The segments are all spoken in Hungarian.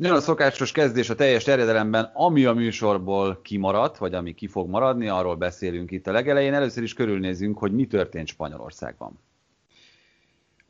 Jön a szokásos kezdés a teljes terjedelemben, ami a műsorból kimaradt, vagy ami ki fog maradni, arról beszélünk itt a legelején. Először is körülnézzünk, hogy mi történt Spanyolországban.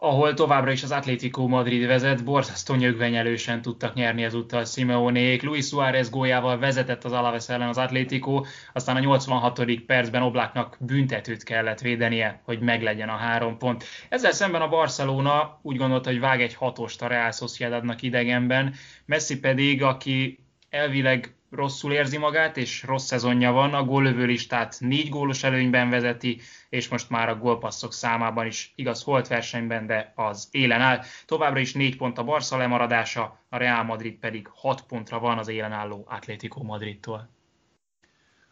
Ahol továbbra is az Atlético Madrid vezet, borzasztó nyögvenyelősen tudtak nyerni ezúttal Simeonék. Luis Suárez góljával vezetett az Alaves ellen az Atlético, aztán a 86. percben Oblaknak büntetőt kellett védenie, hogy meglegyen a 3 pont. Ezzel szemben a Barcelona úgy gondolta, hogy vág egy 6-ost a Real Sociedadnak idegenben, Messi pedig, aki elvileg rosszul érzi magát, és rossz szezonja van, a góllövő listát 4 gólos előnyben vezeti, és most már a gólpasszok számában is, igaz, holt versenyben, de az élen áll. Továbbra is 4 pont a Barca lemaradása, a Real Madrid pedig 6 pontra van az élen álló Atlético Madridtól.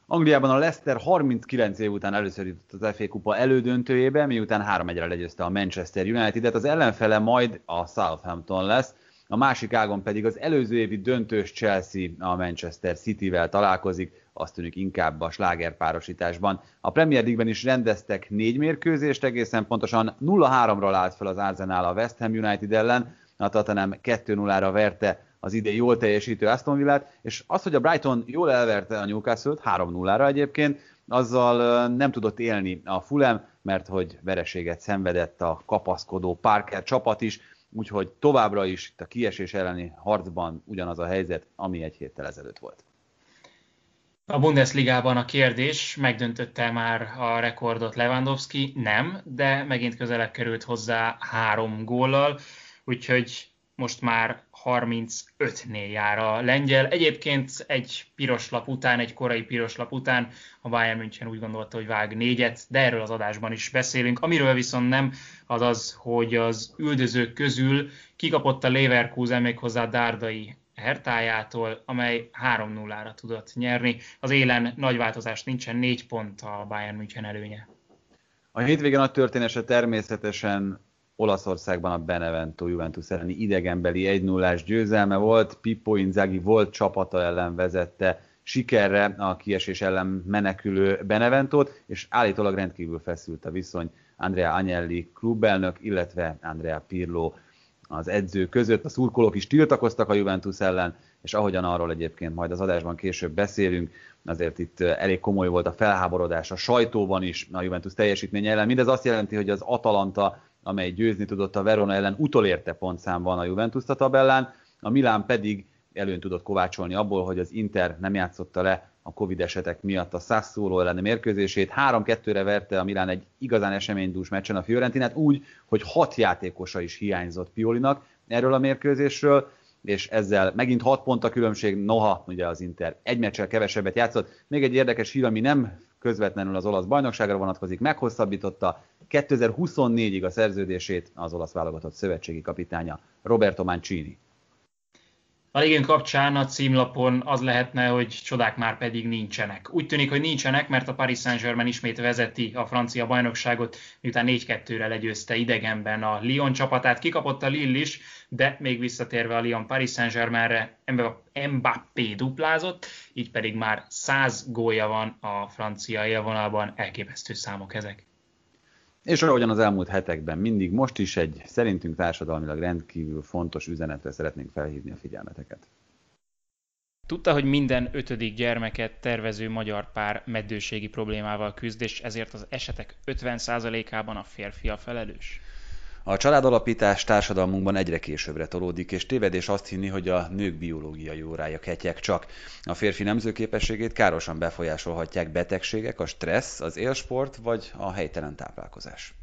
Angliában a Leicester 39 év után először jutott az FA Kupa elődöntőjébe, miután 3-1-re legyőzte a Manchester United-et, az ellenfele majd a Southampton lesz. A másik ágon pedig az előző évi döntős Chelsea a Manchester Cityvel találkozik, azt tűnik inkább a slágerpárosításban. A Premier League-ben is rendeztek 4 mérkőzést, egészen pontosan 0-3-ra állt fel az Arsenal a West Ham United ellen, a Tottenham 2-0-ra verte az idén jól teljesítő Aston Villát, és az, hogy a Brighton jól elverte a Newcastle-t, 3-0-ra egyébként, azzal nem tudott élni a Fulham, mert hogy vereséget szenvedett a kapaszkodó Parker csapat is, úgyhogy továbbra is itt a kiesés elleni harcban ugyanaz a helyzet, ami egy héttel ezelőtt volt. A Bundesligában a kérdés, megdöntötte már a rekordot Lewandowski? Nem, de megint közelebb került hozzá 3 góllal, úgyhogy most már 35-nél jár a lengyel. Egyébként egy korai piros lap után a Bayern München úgy gondolta, hogy vág 4-et, de erről az adásban is beszélünk. Amiről viszont nem, az az, hogy az üldözők közül kikapott a Leverkusen méghozzá Dárdai Hertájától, amely 3-0-ra tudott nyerni. Az élen nagy változás nincsen, 4 pont a Bayern München előnye. A hétvége nagy történese természetesen Olaszországban a Benevento Juventus elleni idegenbeli 1-0-ás győzelme volt, Pippo Inzaghi volt csapata ellen vezette sikerre a kiesés ellen menekülő Beneventót, és állítólag rendkívül feszült a viszony Andrea Agnelli klubelnök, illetve Andrea Pirlo az edző között. A szurkolók is tiltakoztak a Juventus ellen, és ahogyan arról egyébként majd az adásban később beszélünk, azért itt elég komoly volt a felháborodás a sajtóban is a Juventus teljesítmény ellen. Mindez azt jelenti, hogy az Atalanta, amely győzni tudott a Verona ellen, utolérte pontszámban a Juventus a tabellán, a Milán pedig előnyt tudott kovácsolni abból, hogy az Inter nem játszotta le a Covid esetek miatt a Sassuolo elleni mérkőzését. 3-2-re verte a Milán egy igazán eseménydús meccsen a Fiorentinát, úgy, hogy 6 játékosa is hiányzott Piolinak erről a mérkőzésről, és ezzel megint 6 pont a különbség, noha ugye az Inter egy meccsel kevesebbet játszott. Még egy érdekes hír, ami nem közvetlenül az olasz bajnokságra vonatkozik, meghosszabbította 2024-ig a szerződését az olasz válogatott szövetségi kapitánya Roberto Mancini. A ligén kapcsán a címlapon az lehetne, hogy csodák már pedig nincsenek. Úgy tűnik, hogy nincsenek, mert a Paris Saint-Germain ismét vezeti a francia bajnokságot, miután 4-2-re legyőzte idegenben a Lyon csapatát. Kikapott a Lille is, de még visszatérve a Lyon Paris Saint-Germainre, Mbappé duplázott, így pedig már 100 gólja van a francia élvonalban, elképesztő számok ezek. És ahogyan az elmúlt hetekben mindig, most is egy szerintünk társadalmilag rendkívül fontos üzenetre szeretnénk felhívni a figyelmeteket. Tudta, hogy minden 5. gyermeket tervező magyar pár meddőségi problémával küzd, és ezért az esetek 50%-ában a férfi a felelős? A családalapítás társadalmunkban egyre későbbre tolódik, és tévedés azt hinni, hogy a nők biológiai órája ketyeg csak. A férfi nemzőképességét károsan befolyásolhatják betegségek, a stressz, az élsport vagy a helytelen táplálkozás.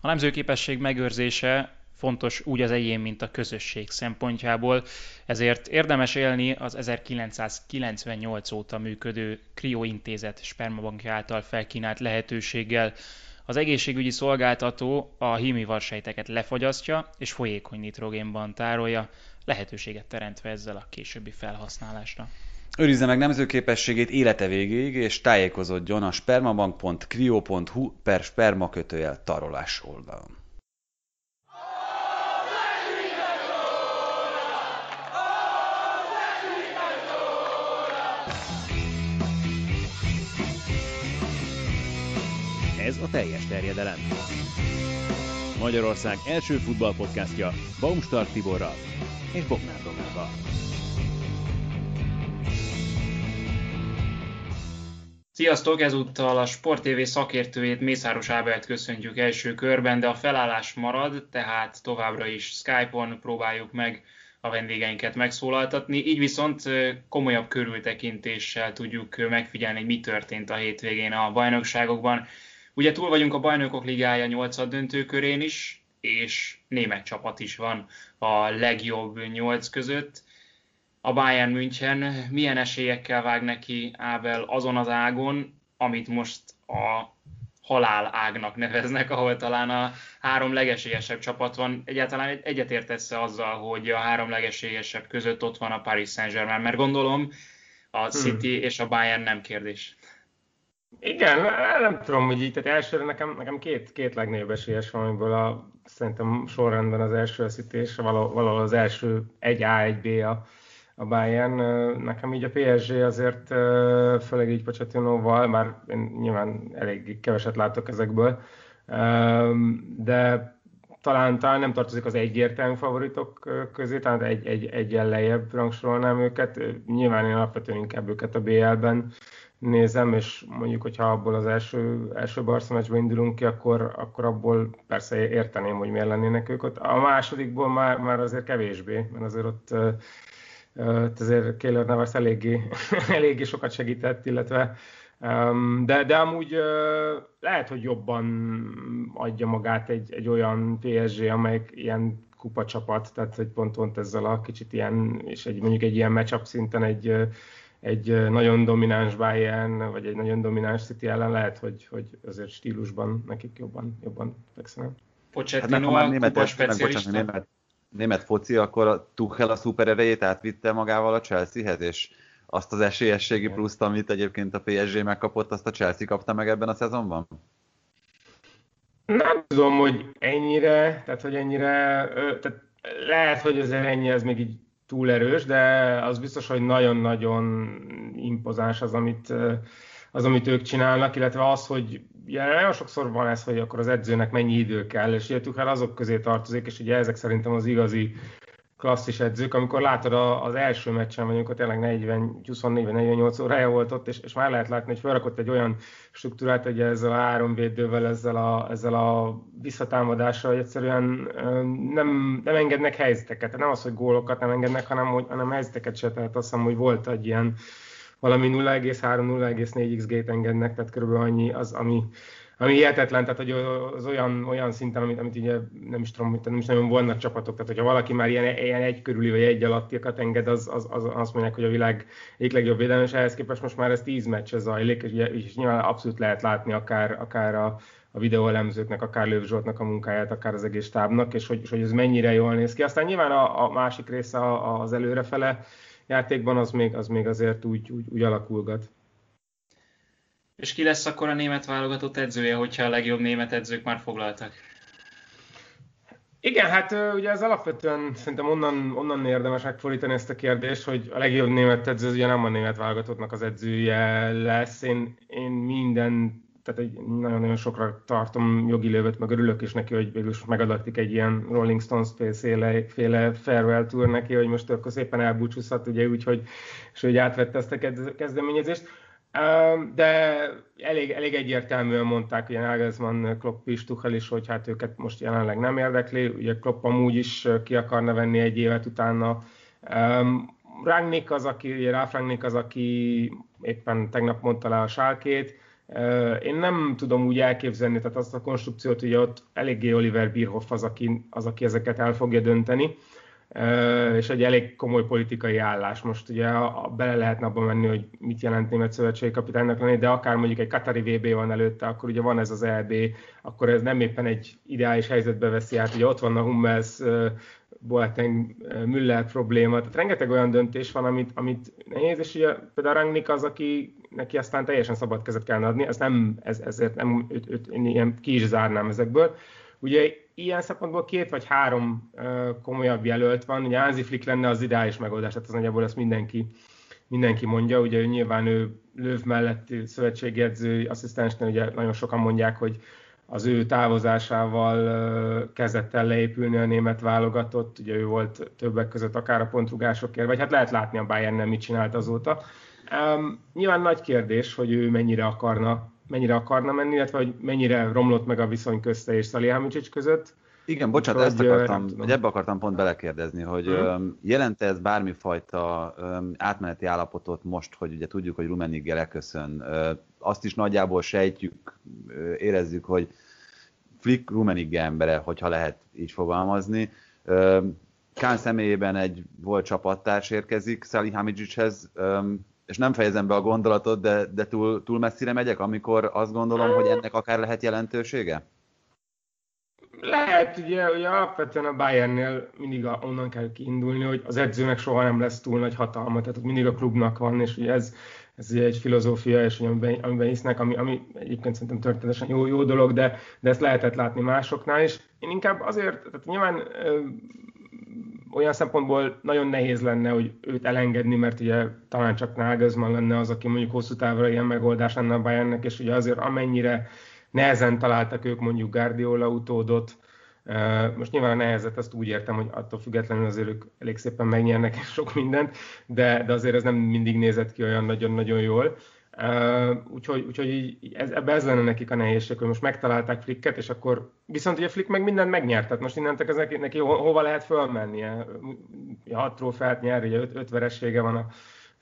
A nemzőképesség megőrzése fontos úgy az egyén, mint a közösség szempontjából, ezért érdemes élni az 1998 óta működő Krió Intézet spermabankja által felkínált lehetőséggel. Az egészségügyi szolgáltató a hímivarsejteket lefagyasztja és folyékony nitrogénban tárolja, lehetőséget teremtve ezzel a későbbi felhasználásra. Őrizze meg nemzőképességét élete végéig, és tájékozódjon a spermabank.krio.hu/sperma-tarolás oldalon. Ez a teljes terjedelem. Magyarország első futballpodcastja Baumstark Tiborral és Bognár Domával. Sziasztok! Ezúttal a Sport TV szakértőjét, Mészáros Ábelt köszöntjük első körben, de a felállás marad, tehát továbbra is Skype-on próbáljuk meg a vendégeinket megszólaltatni. Így viszont komolyabb körültekintéssel tudjuk megfigyelni, hogy mi történt a hétvégén a bajnokságokban. Ugye túl vagyunk a Bajnokok Ligája 8 döntőkörén is, és német csapat is van a legjobb 8 között. A Bayern München milyen esélyekkel vág neki Ábel azon az ágon, amit most a halál ágnak neveznek, ahol talán a három legesélyesebb csapat van. Egyáltalán egyetértesz-e azzal, hogy a három legesélyesebb között ott van a Paris Saint-Germain? Mert gondolom a City és a Bayern nem kérdés. Igen, nem tudom, hogy így. Tehát elsőre nekem két legnagyobb esélyes van, amiből szerintem sorrendben az első a City, és valahol az első 1A, 1B a Bayern. Nekem így a PSG azért, főleg így Pochettinóval, már én nyilván elég keveset látok ezekből, de talán nem tartozik az egyértelmű favoritok közé, talán egyen lejjebb rangsorolnám őket. Nyilván én alapvetően inkább őket a BL-ben nézem, és mondjuk, hogyha abból az első Barca meccsből indulunk ki, akkor abból persze érteném, hogy miért lennének ők ott. A másodikból már azért kevésbé, mert azért ott azért Keylor Navas eléggé sokat segített, illetve de amúgy lehet, hogy jobban adja magát egy olyan PSG, amelyik ilyen kupacsapat, tehát hogy pont ezzel a kicsit ilyen, és mondjuk egy ilyen matchup szinten egy nagyon domináns Bayern, vagy egy nagyon domináns City ellen lehet, hogy azért stílusban nekik jobban fekszenek. Pochettino hát a kupa specialista. Német foci, akkor a Tuchel a szuper erejét átvitte magával a Chelseahez, és azt az esélyességi pluszt, amit egyébként a PSG megkapott, azt a Chelsea kapta meg ebben a szezonban? Nem tudom, hogy ennyire, tehát lehet, hogy azért ennyi, ez még így túl erős, de az biztos, hogy nagyon-nagyon impozáns az, amit ők csinálnak, illetve az, hogy nagyon sokszor van ez, hogy akkor az edzőnek mennyi idő kell, és ugye Tuchel azok közé tartozik, és ugye ezek szerintem az igazi klasszis edzők, amikor látod az első meccsen, amikor tényleg 24-48 órája volt ott, és már lehet látni, hogy felrakott egy olyan struktúrát, hogy ezzel a három védővel, ezzel a visszatámadással, hogy egyszerűen nem engednek helyzeteket. Nem az, hogy gólokat nem engednek, hanem helyzeteket se. Tehát azt hiszem, hogy volt egy ilyen valami 0,3-0,4 xG-t engednek, tehát körülbelül annyi az, ami hihetetlen, tehát hogy az olyan szinten, amit ugye nem is nagyon vannak csapatok, tehát hogyha valaki már ilyen egy körüli vagy egy alattiakat enged, az azt mondják, hogy a világ egyik legjobb védelme, és ehhez képest most már ez 10 meccs zajlik, és nyilván abszolút lehet látni akár a videóelemzőknek, akár Löw Zsoltnak a munkáját, akár az egész stábnak, és hogy ez mennyire jól néz ki. Aztán nyilván a másik része az előrefele játékban, az még azért úgy alakulgat. És ki lesz akkor a német válogatott edzője, hogyha a legjobb német edzők már foglaltak? Igen, hát ugye ez alapvetően szerintem onnan érdemes megfordítani ezt a kérdést, hogy a legjobb német edző ugye nem a német válogatottnak az edzője lesz. Én tehát nagyon-nagyon sokra tartom Jogi Löwöt, meg örülök is neki, hogy végül megadatik egy ilyen Rolling Stones féle farewell tour neki, hogy most akkor szépen elbúcsúzhat, ugye úgy, hogy átvette ezt a kezdeményezést. De elég egyértelműen mondták, hogy Nagelsmann, Klopp és Tuchel is, hogy hát őket most jelenleg nem érdekli. Ugye Klopp amúgy is ki akarna venni egy évet utána. Ralf Rangnick az, aki éppen tegnap mondta le a Schalkét. Én nem tudom úgy elképzelni, tehát azt a konstrukciót, hogy ott eléggé Oliver Bierhoff az, aki ezeket el fogja dönteni. És egy elég komoly politikai állás. Most ugye bele lehetne abba menni, hogy mit jelent német szövetségi kapitánynak lenni, de akár mondjuk egy katari VB van előtte, akkor ugye van ez az EB, akkor ez nem éppen egy ideális helyzetbe veszi át. Ugye ott van a Hummels, Boateng, Müller probléma. Tehát rengeteg olyan döntés van, amit nehéz, és ugye például Rangnick az, aki neki aztán teljesen szabad kezet kellene adni, ezért én ki is zárnám ezekből. Ugye ilyen szempontból két vagy három komolyabb jelölt van, ugye Hansi Flick lenne az ideális megoldás, tehát az nagyjából ezt mindenki mondja, ugye nyilván ő Löw melletti szövetségi edző asszisztensnél ugye nagyon sokan mondják, hogy az ő távozásával kezdett el leépülni a német válogatott, ugye ő volt többek között akár a pontrugásokért, vagy hát lehet látni a Bayern mit csinált azóta. Nyilván nagy kérdés, hogy ő mennyire akarna menni, illetve hogy mennyire romlott meg a viszony közte és Salihamidzic között. Igen, bocsánat, hogy, ebbe akartam pont belekérdezni, hogy jelent ez bármifajta átmeneti állapotot most, hogy ugye tudjuk, hogy Rummenigge leköszön. Azt is nagyjából sejtjük, érezzük, hogy Flick Rummenigge embere, hogyha lehet így fogalmazni. Kán személyében egy volt csapattárs érkezik Szalihamidžićhez, és nem fejezem be a gondolatot, de túl messzire megyek, amikor azt gondolom, hogy ennek akár lehet jelentősége? Lehet, ugye alapvetően a Bayernnél mindig onnan kell kiindulni, hogy az edzőnek soha nem lesz túl nagy hatalma, tehát mindig a klubnak van, és ugye ez ugye egy filozófia, és amiben hisznek, ami egyébként szerintem történetesen jó dolog, de ezt lehetett látni másoknál is. Én inkább azért, tehát nyilván olyan szempontból nagyon nehéz lenne, hogy őt elengedni, mert ugye talán csak Nagelsmann lenne az, aki mondjuk hosszú távra ilyen megoldás lenne a Bayernnek, és ugye azért amennyire nehezen találtak ők mondjuk Guardiola utódot. Most nyilván a nehezet, azt úgy értem, hogy attól függetlenül azért ők elég szépen megnyernek sok mindent, de azért ez nem mindig nézett ki olyan nagyon-nagyon jól. Úgyhogy így ez lenne nekik a nehézség, hogy most megtalálták Flicket, és akkor viszont ugye Flick meg mindent megnyert, tehát most innentek ez neki hova lehet fölmennie? 6 trófeát nyer, ugye 5 veresége van a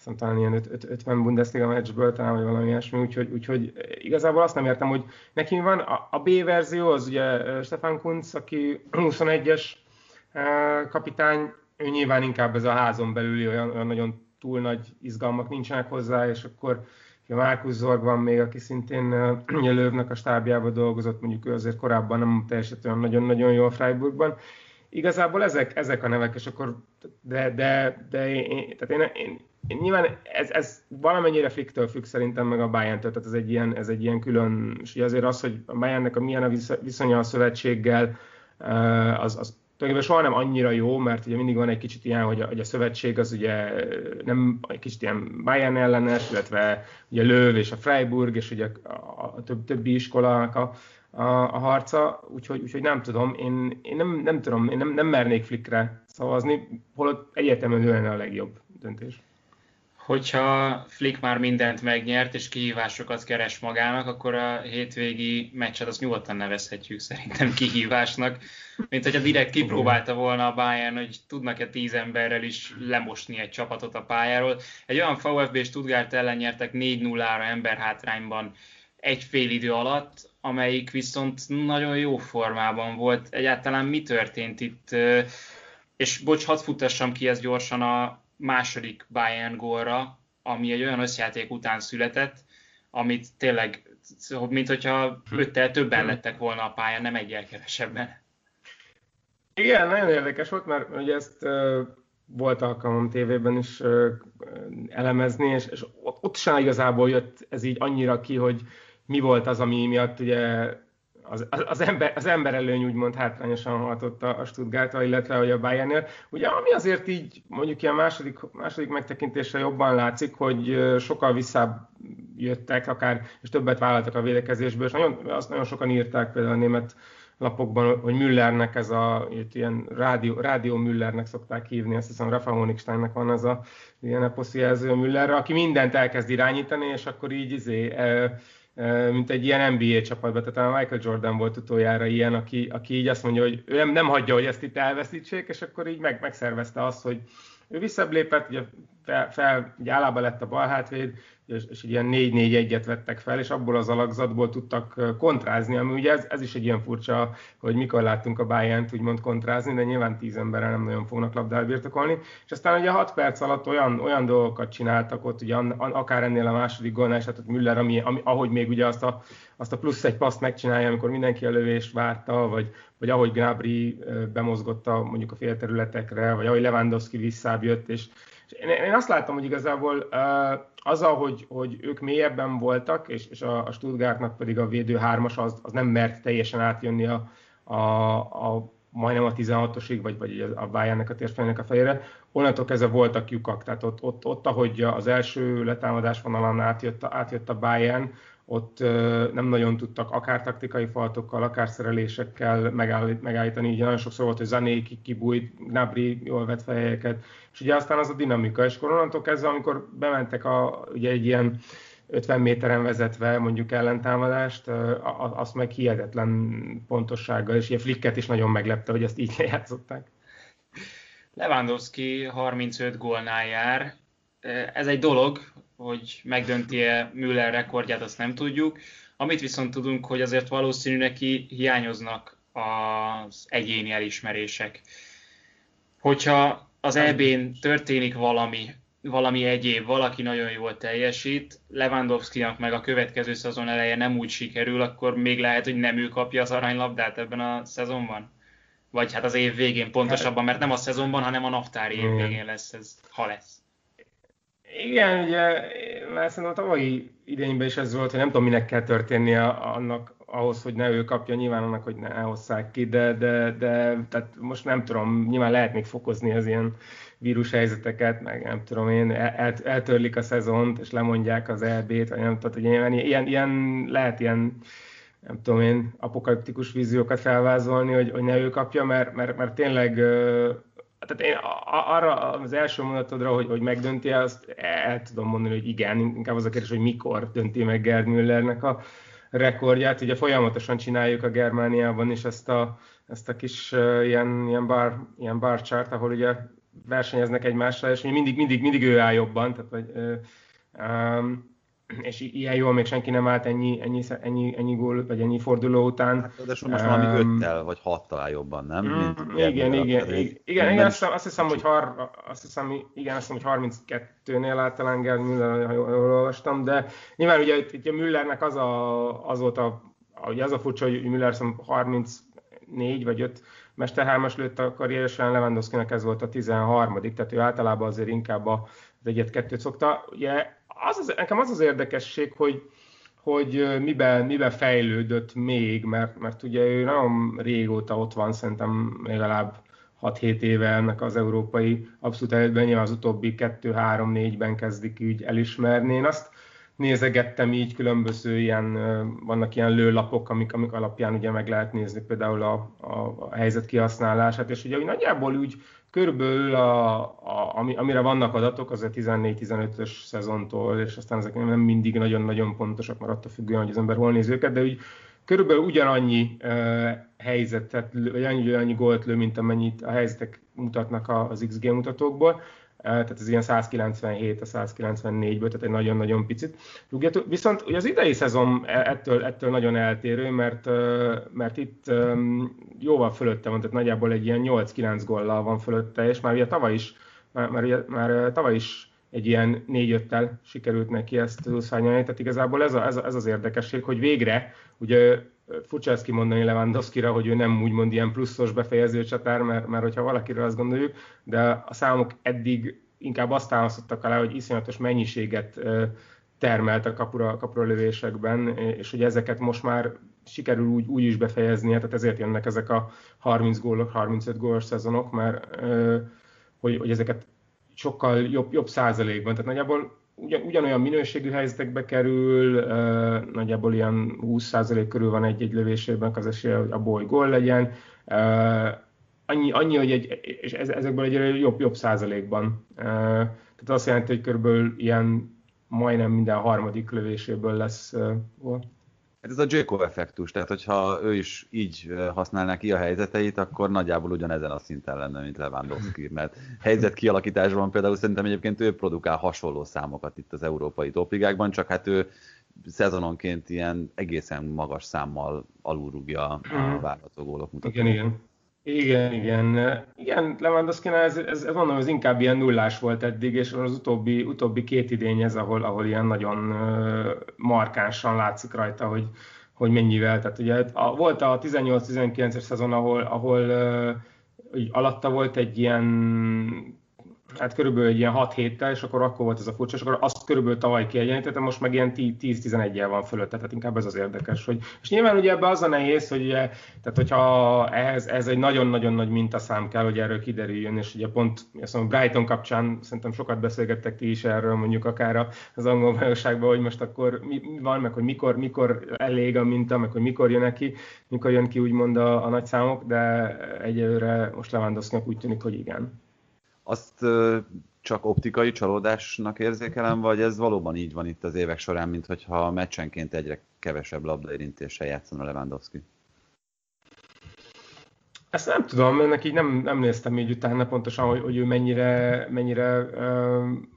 szóval talán ilyen 50 Bundesliga meccsből, talán vagy valami ilyesmi, úgyhogy igazából azt nem értem, hogy neki van. A B-verzió az ugye Stefan Kuntz, aki 21-es kapitány, ő nyilván inkább ez a házon belüli, olyan nagyon túl nagy izgalmak nincsenek hozzá, és akkor a Markus Zorg van még, aki szintén Löwnek a stábjában dolgozott, mondjuk ő azért korábban nem teljesített olyan nagyon-nagyon jól Freiburgban. Igazából ezek a nevek, és akkor de én nyilván ez valamennyire Flicktől függ szerintem, meg a Bayerntől, tehát ez egy ilyen külön, és azért az, hogy a Bayernnek milyen a viszonya a szövetséggel, az tulajdonképpen soha nem annyira jó, mert ugye mindig van egy kicsit ilyen, hogy a szövetség az ugye nem egy kicsit ilyen Bayern ellenes, illetve ugye Löw és a Freiburg, és ugye a többi iskolának a harca, úgyhogy nem tudom, én nem mernék Flickre szavazni, holott egyetemen lenne a legjobb döntés. Hogyha Flick már mindent megnyert, és kihívásokat keres magának, akkor a hétvégi meccset azt nyugodtan nevezhetjük szerintem kihívásnak, mint hogyha direkt kipróbálta volna a Bayern, hogy tudnak-e 10 emberrel is lemosni egy csapatot a pályáról. Egy olyan VfB és Stuttgart ellen nyertek 4-0-ra emberhátrányban egy fél idő alatt, amelyik viszont nagyon jó formában volt. Egyáltalán mi történt itt? És bocs, hadd futtassam ki ezt gyorsan a második Bayern gólra, ami egy olyan összjáték után született, amit tényleg, mint hogyha 5-tel többen lettek volna a pályán, nem egyel kevesebben. Igen, nagyon érdekes volt, mert ugye ezt volt alkalmam tévében is elemezni, és ott sem igazából jött ez így annyira ki, hogy mi volt az, ami miatt ugye az emberelőny úgymond hátrányosan hatott a Stuttgart-ra, illetve hogy a Bayernnél. Ugye ami azért így mondjuk ilyen második megtekintésre jobban látszik, hogy sokkal visszább jöttek akár, és többet vállaltak a védekezésből, és nagyon sokan írták például a német lapokban, hogy Müllernek ez a ilyen rádió Müllernek szokták hívni, azt hiszem Rafa Honigsteinnek van az a ilyen eposzi jelző Müllerre, aki mindent elkezd irányítani, és akkor így mint egy ilyen NBA csapatban, tehát a Michael Jordan volt utoljára ilyen, aki így azt mondja, hogy ő nem hagyja, hogy ezt itt elveszítsék, és akkor így megszervezte azt, hogy ő visszebb lépett, ugye állába lett a bal hátvéd, és ilyen 4-4-1-et vettek fel, és abból az alakzatból tudtak kontrázni, ami ugye ez is egy ilyen furcsa, hogy mikor láttunk a Bayern-t úgymond kontrázni, de nyilván 10 emberrel nem nagyon fognak labdát birtokolni, és aztán ugye 6 perc alatt olyan dolgokat csináltak ott, ugye akár ennél a második gólnál, és hát Müller, ahogy még ugye azt a plusz egy paszt megcsinálja, amikor mindenki a lövést várta, vagy ahogy Gnabry bemozgotta mondjuk a félterületekre, vagy ahogy Lewandowski visszább jött, és én azt láttam, hogy igazából azzal, hogy ők mélyebben voltak, és a Stuttgartnak pedig a védő hármas az nem mert teljesen átjönni a majdnem a 16-osig, vagy a Bayernnek a térfejének a fejére, onnantól kezdve voltak lyukak. Tehát ott ahogy az első letámadás vonalán átjött a Bayern, ott nem nagyon tudtak akár taktikai faltokkal, akár szerelésekkel megállítani. Így nagyon sokszor volt, hogy Zané kibújt, Gnabry jól vett fejeket, és ugye aztán az a dinamika. És akkor onnantól kezdve, amikor bementek ugye egy ilyen 50 méteren vezetve mondjuk ellentámadást, azt meg hihetetlen pontossággal, és ilyen Flicket is nagyon meglepte, hogy ezt így lejátszották. Lewandowski 35 gólnál jár. Ez egy dolog, hogy megdönti-e Müller rekordját, azt nem tudjuk. Amit viszont tudunk, hogy azért valószínű neki hiányoznak az egyéni elismerések. Hogyha az EB-n történik valami egyéb, valaki nagyon jól teljesít, Lewandowskinak meg a következő szezon eleje nem úgy sikerül, akkor még lehet, hogy nem ő kapja az aranylabdát ebben a szezonban? Vagy hát az év végén pontosabban, mert nem a szezonban, hanem a naptári év végén lesz ez, ha lesz. Igen, ugye, mert szerintem a tavalyi idényben is ez volt, hogy nem tudom, minek kell történnie annak ahhoz, hogy ne ő kapja, nyilván annak, hogy ne elhosszák ki, de tehát most nem tudom, nyilván lehet még fokozni az ilyen vírushelyzeteket, meg nem tudom én, eltörlik a szezont, és lemondják az EB-t, vagy nem tudom, hogy ilyen lehet ilyen, nem tudom én, apokaliptikus víziókat felvázolni, hogy ne ő kapja, mert tényleg... Tehát én arra az első mondatodra, hogy megdönti, azt el tudom mondani, hogy igen, inkább az a kérdés, hogy mikor dönti meg Gerd Müllernek a rekordját. Ugye folyamatosan csináljuk a Germániában is ezt a kis ilyen bar chart, ahol ugye versenyeznek egymással, és mindig ő áll jobban, tehát és ilyen jól még senki nem állt ennyi gól, vagy ennyi forduló után. Hát, de most valami 5-tel vagy 6-tal áll jobban, nem? Igen, azt hiszem, hogy 32-nél állt talán Gerd Müller, ha jól olvastam, de nyilván ugye itt a Müllernek az a furcsa, hogy Müller 34 vagy 5 mesterhármas lőtt a karrieresen, Lewandowskinak ez volt a 13. Tehát ő általában azért inkább az 1-2-t szokta. Ugye, nekem az az érdekesség, hogy miben fejlődött még, mert ugye ő nagyon régóta ott van, szerintem legalább 6-7 éve ennek az európai abszolút elődben, nyilván az utóbbi 2-3-4-ben kezdik úgy elismerni. Én azt nézegettem így, különböző ilyen, vannak ilyen lőlapok, amik alapján ugye meg lehet nézni például a helyzet kihasználását, és ugye úgy nagyjából úgy körülbelül, amire vannak adatok, az a 14-15-ös szezontól, és aztán ezek nem mindig nagyon-nagyon pontosak, mert attól függően, hogy az ember hol néz őket, de úgy körülbelül ugyanannyi helyzetet, vagy annyi gólt lő, mint amennyit a helyzetek mutatnak az XG mutatókból, tehát ez ilyen 197 a 194-ből, tehát egy nagyon-nagyon picit. Viszont az idei szezon ettől nagyon eltérő, mert itt jóval fölötte van, tehát nagyjából egy ilyen 8-9 góllal van fölötte, és már ugye tavaly is egy ilyen 4-5-tel sikerült neki ezt túlszárnyalni, tehát igazából ez az érdekesség, hogy végre, ugye furcsa ezt kimondani Lewandowskira, hogy ő nem úgymond ilyen pluszos befejező csatár, mert hogyha valakiről azt gondoljuk, de a számok eddig inkább azt támasztottak alá, hogy iszonyatos mennyiséget termelt a kapura lövésekben, és hogy ezeket most már sikerül úgy is befejeznie, tehát ezért jönnek ezek a 30 gólok, 35 gólos szezonok, mert hogy ezeket sokkal jobb százalékban, tehát nagyjából ugyanolyan minőségű helyzetekbe kerül, nagyjából ilyen 20% körül van egy lövésében az esélye, hogy abból gól legyen. Annyi, hogy és ezekből egyre jobb százalékban. Tehát azt jelenti, hogy körülbelül ilyen majdnem minden harmadik lövéséből lesz gól. Hát ez a Dzeko effektus, tehát hogyha ő is így használná ki a helyzeteit, akkor nagyjából ugyanezen a szinten lenne, mint Lewandowski, mert helyzet kialakításban például szerintem egyébként ő produkál hasonló számokat itt az európai topligákban, csak hát ő szezononként ilyen egészen magas számmal alulrúgja a várható gólok mutatóját. Igen, Lewandowskinál ez mondom, ez inkább ilyen nullás volt eddig, és az utóbbi két idény ez, ahol ilyen nagyon markánsan látszik rajta, hogy mennyivel. Tehát ugye volt a 18-19-es szezon, ahol alatta volt egy ilyen, hát körülbelül egy ilyen 6 héttel, és akkor volt ez a furcsa, és akkor azt körülbelül tavaly kiegyenlítette, most meg ilyen 10-11-jel van fölött, tehát inkább ez az érdekes. Hogy... És nyilván ugye ebben az a nehéz, hogy ugye, tehát hogyha ez egy nagyon-nagyon nagy mintaszám kell, hogy erről kiderüljön, és ugye pont azt mondom, Brighton kapcsán szerintem sokat beszélgettek ti is erről, mondjuk akár az angol bajnokságban, hogy most akkor mi van, meg hogy mikor elég a minta, meg hogy mikor jön ki úgymond a nagy számok, de egyelőre most Lewandowskinak úgy tűnik, hogy igen. Azt csak optikai csalódásnak érzékelem, vagy ez valóban így van itt az évek során, mint hogyha meccsenként egyre kevesebb labdaérintéssel játszana Lewandowski? Ezt nem tudom, ennek így nem néztem így utána pontosan, hogy ő mennyire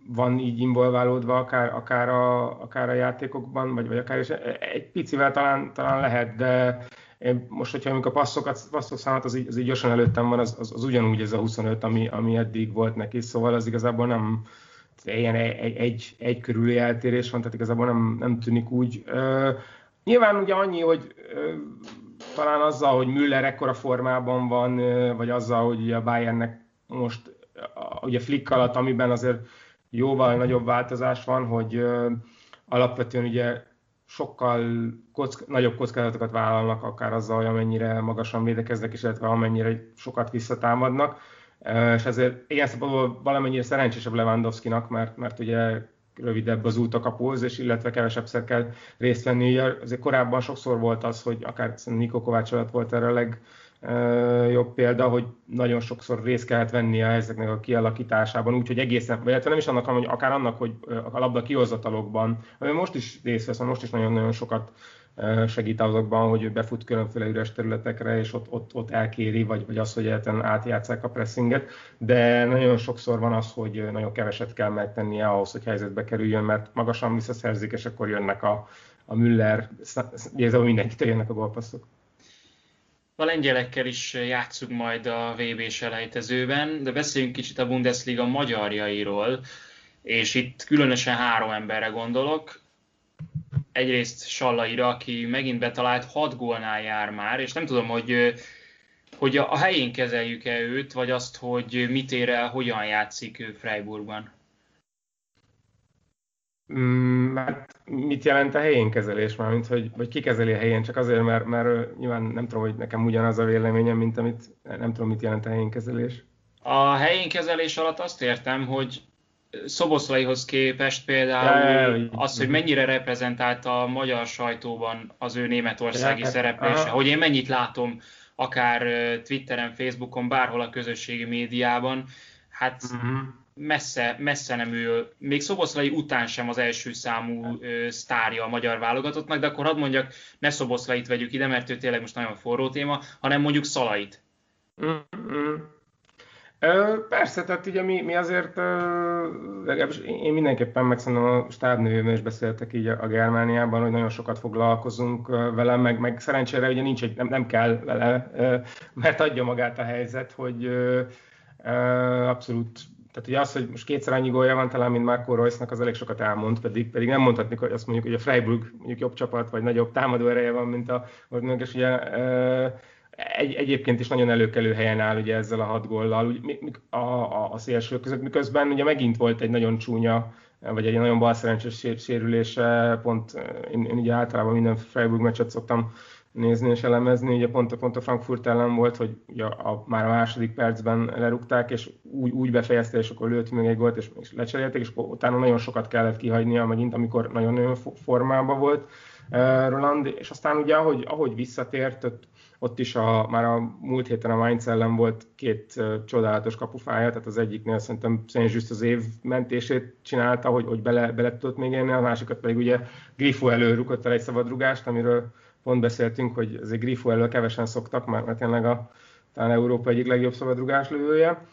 van így involválódva akár a játékokban, vagy akár is egy picivel talán lehet, de... Én most, hogyha amikor passzok számát, az így gyorsan előttem van, az ugyanúgy ez a 25, ami eddig volt neki, szóval az igazából nem ilyen egy körüli eltérés van, tehát igazából nem tűnik úgy. Nyilván ugye annyi, hogy talán azzal, hogy Müller ekkora formában van, vagy azzal, hogy a Bayernnek most ugye Flick alatt, amiben azért jóval nagyobb változás van, hogy alapvetően ugye sokkal nagyobb kockázatokat vállalnak, akár azzal, hogy amennyire magasan védekeznek, és illetve amennyire sokat visszatámadnak. És ezért ilyen szempontból valamennyire szerencsésebb Lewandowskinak, mert ugye rövidebb az út a kapuhoz, és illetve kevesebbszer kell részt venni. Azért korábban sokszor volt az, hogy akár Niko Kovács alatt volt erre a legjobb példa, hogy nagyon sokszor részt kellett vennie ezeknek a kialakításában, úgyhogy egészen, illetve nem is annak, hanem akár annak, hogy a labda kihozatalokban, ami most is részt vesz, most is nagyon-nagyon sokat segít azokban, hogy befut különféle üres területekre, és ott elkéri, vagy az, hogy egyáltalán átjátsszák a pressinget, de nagyon sokszor van az, hogy nagyon keveset kell megtennie ahhoz, hogy helyzetbe kerüljön, mert magasan visszaszerzik, és akkor jönnek a Müller, mindenkitől jönnek a gólpasszok. A lengyelekkel is játszunk majd a VB-s elejtezőben, de beszéljünk kicsit a Bundesliga magyarjairól, és itt különösen három emberre gondolok. Egyrészt Sallaira, aki megint betalált, 6 gólnál jár már, és nem tudom, hogy a helyén kezeljük-e őt, vagy azt, hogy mit ér el, hogyan játszik ő Freiburgban. Hát mit jelent a helyén kezelés? Mármint, hogy ki kezeli a helyén? Csak azért, mert nyilván nem tudom, hogy nekem ugyanaz a véleményem, mint amit nem tudom, mit jelent a helyén kezelés. A helyén kezelés alatt azt értem, hogy Szoboszlaihoz képest például az, hogy mennyire reprezentált a magyar sajtóban az ő németországi szereplése, hogy én mennyit látom akár Twitteren, Facebookon, bárhol a közösségi médiában, hát... Messze nem ő, még Szoboszlai után sem az első számú sztárja a magyar válogatottnak, de akkor hadd mondjak, ne Szoboszlait vegyük ide, mert ő tényleg most nagyon forró téma, hanem mondjuk Szalait. Persze, tehát ugye mi azért, legalábbis én mindenképpen megszondom, a stábnőjével is beszéltek így a Germániában, hogy nagyon sokat foglalkozunk vele, meg szerencsére ugye nincs, nem kell vele, mert adja magát a helyzet, hogy abszolút. Tehát ugye az, hogy most kétszer annyi gólja van talán, mint Marco Reusnak, az elég sokat elmond, pedig nem mondhatni, hogy azt mondjuk, hogy a Freiburg mondjuk jobb csapat, vagy nagyobb támadó ereje van, mint a Dortmund, és ugye egyébként is nagyon előkelő helyen áll ugye ezzel a 6 góllal a szélső között, miközben ugye megint volt egy nagyon csúnya, vagy egy nagyon balszerencsés sérülése, pont én ugye általában minden Freiburg meccset szoktam nézni és elemezni, ugye pont a Frankfurt ellen volt, hogy már a második percben lerúgták, és úgy befejezte, és akkor lőtt még egy gólt, és lecserélték, és utána nagyon sokat kellett kihagynia megint, amikor nagyon-nagyon formában volt Roland, és aztán ugye ahogy visszatért, ott is már a múlt héten a Mainz ellen volt két csodálatos kapufája, tehát az egyiknél szerintem Saint-Just az év mentését csinálta, hogy bele tudott még élni, a másikat pedig ugye Grifo előrúgott el egy szabadrugást, amiről pont beszéltünk, hogy azért Grifo elől kevesen szoktak, mert tényleg talán Európa egyik legjobb szabadrugás lövője.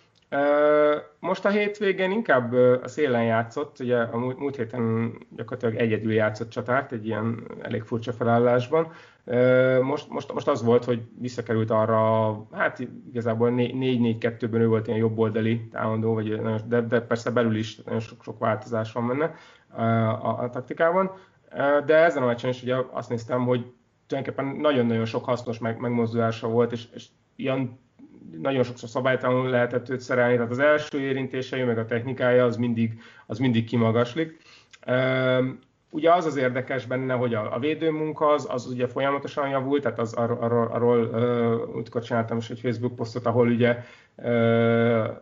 Most a hétvégén inkább a szélen játszott, ugye a múlt héten gyakorlatilag egyedül játszott csatárt, egy ilyen elég furcsa felállásban. Most az volt, hogy visszakerült arra, hát igazából 4-4-2-ben ő volt ilyen jobboldali támadó, de persze belül is nagyon sok változás van benne a taktikában. De ezen a meccsen is ugye azt néztem, hogy tulajdonképpen nagyon-nagyon sok hasznos megmozdulása volt, és ilyen nagyon sokszor szabálytalanul lehetett őt szerelni, tehát az első érintése, meg a technikája, az mindig kimagaslik. Ugye az érdekes benne, hogy a védőmunka az ugye folyamatosan javult, tehát arról csináltam most egy Facebook posztot, ahol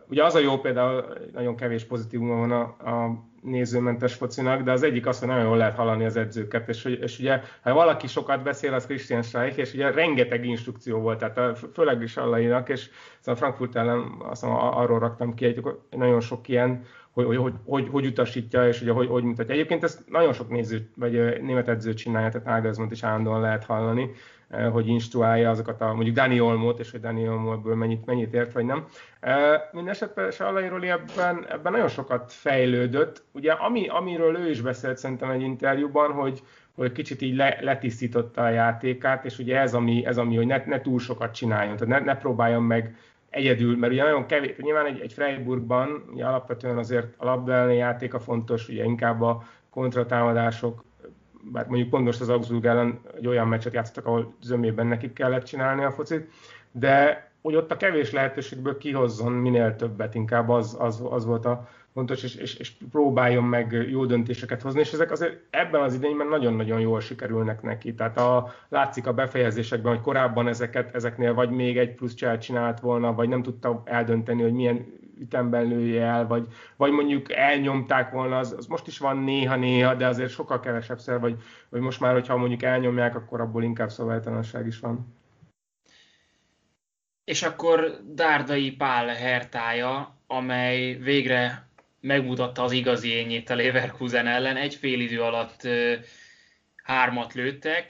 ugye az a jó például, nagyon kevés pozitívuma van a nézőmentes focinak, de az egyik az, hogy nagyon jól lehet hallani az edzőket, és ugye, ha valaki sokat beszél, az Christian Streich, és ugye rengeteg instrukció volt, tehát főleg is Sallainak, és a Frankfurt ellen azt hiszem, arról raktam ki, hogy nagyon sok ilyen, hogy utasítja, és ugye, hogy mutatja. Egyébként ezt nagyon sok néző, vagy német edző csinálja, tehát Nagelsmannt is állandóan lehet hallani, hogy instruálja azokat a, mondjuk Dani Olmót, és hogy Dani Olmóból mennyit ért, vagy nem. Mindenesetre Sallai Roli ebben nagyon sokat fejlődött. Ugye amiről ő is beszélt szerintem egy interjúban, hogy kicsit így letisztította a játékát, és ugye ez ami hogy ne túl sokat csináljon, tehát ne próbáljon meg egyedül, mert ugye nagyon kevés, nyilván egy Freiburgban ugye alapvetően azért a labda elleni játéka fontos, ugye inkább a kontratámadások, bár mondjuk pont most az Augsburg ellen egy olyan meccset játszottak, ahol zömében nekik kellett csinálni a focit, de hogy ott a kevés lehetőségből kihozzon minél többet, inkább az volt a fontos, és próbáljon meg jó döntéseket hozni, és ezek azért ebben az idényben nagyon-nagyon jól sikerülnek neki. Tehát látszik a befejezésekben, hogy korábban ezeknél vagy még egy plusz cselt csinált volna, vagy nem tudta eldönteni, hogy milyen ütemben lője el, vagy mondjuk elnyomták volna, az most is van néha-néha, de azért sokkal kevesebbszer, vagy most már, hogyha mondjuk elnyomják, akkor abból inkább szabálytalanság is van. És akkor Dárdai Pál hertája, amely végre megmutatta az igazi ényét a Leverkusen ellen, egy fél idő alatt 3-at lőttek.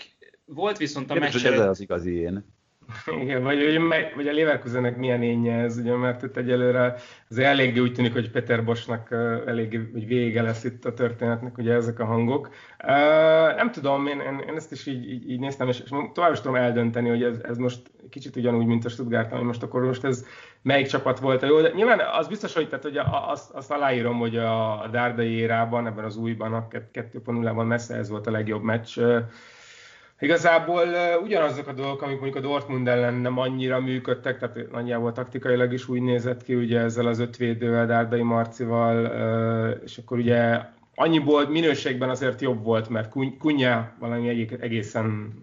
Volt viszont a meccs előtt... Ez az igazi én. Igen, vagy a Leverkusennek milyen énje ez, ugye, mert itt egyelőre azért eléggé úgy tűnik, hogy Peter Boschnak eléggé vége lesz itt a történetnek, ugye ezek a hangok. Nem tudom, én ezt is így néztem, és tovább is tudom eldönteni, hogy ez most kicsit ugyanúgy, mint a Stuttgart, ami most ez melyik csapat volt a jó, de nyilván az biztos, hogy tehát, ugye azt aláírom, hogy a Dárdai érában, ebben az újban, a 2.0-ban messze ez volt a legjobb meccs. Igazából ugyanazok a dolgok, amik mondjuk a Dortmund ellen nem annyira működtek, tehát nagyjából taktikailag is úgy nézett ki, ugye ezzel az ötvédővel, Dárdai Marcival, és akkor ugye annyiból minőségben azért jobb volt, mert Kunja valami egészen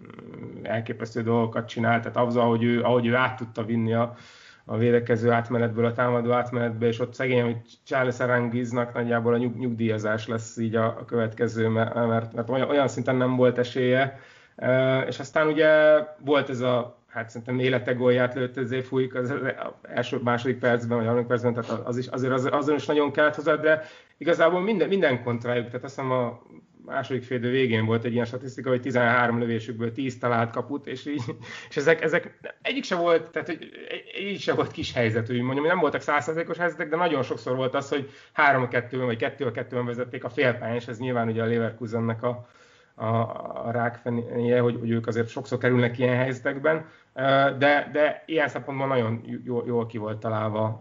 elképesztő dolgokat csinált, tehát az, ahogy ő át tudta vinni a védekező átmenetből, a támadó átmenetbe, és ott szegény, hogy Charles Arangiznak nagyjából a nyugdíjazás lesz így a következő, mert olyan szinten nem volt esélye. És aztán ugye volt ez a, hát szerintem élete gólját lőtt, ezért fújik az első-második percben, vagy harmadik percben, tehát azon is nagyon kellett hozzá, de igazából minden kontrájuk, tehát azt hiszem a második félidő végén volt egy ilyen statisztika, hogy 13 lövésükből 10 talált kaput, és ezek egyik se volt, tehát egyik se volt kis helyzet, úgy mondjam, nem voltak 100%-os helyzetek, de nagyon sokszor volt az, hogy 3-2-ben vagy 2-2-ben vezették a félpályán, és ez nyilván ugye a Leverkusennek a rákfenéje, hogy ők azért sokszor kerülnek ilyen helyzetekben, de ilyen szempontból nagyon jól ki volt találva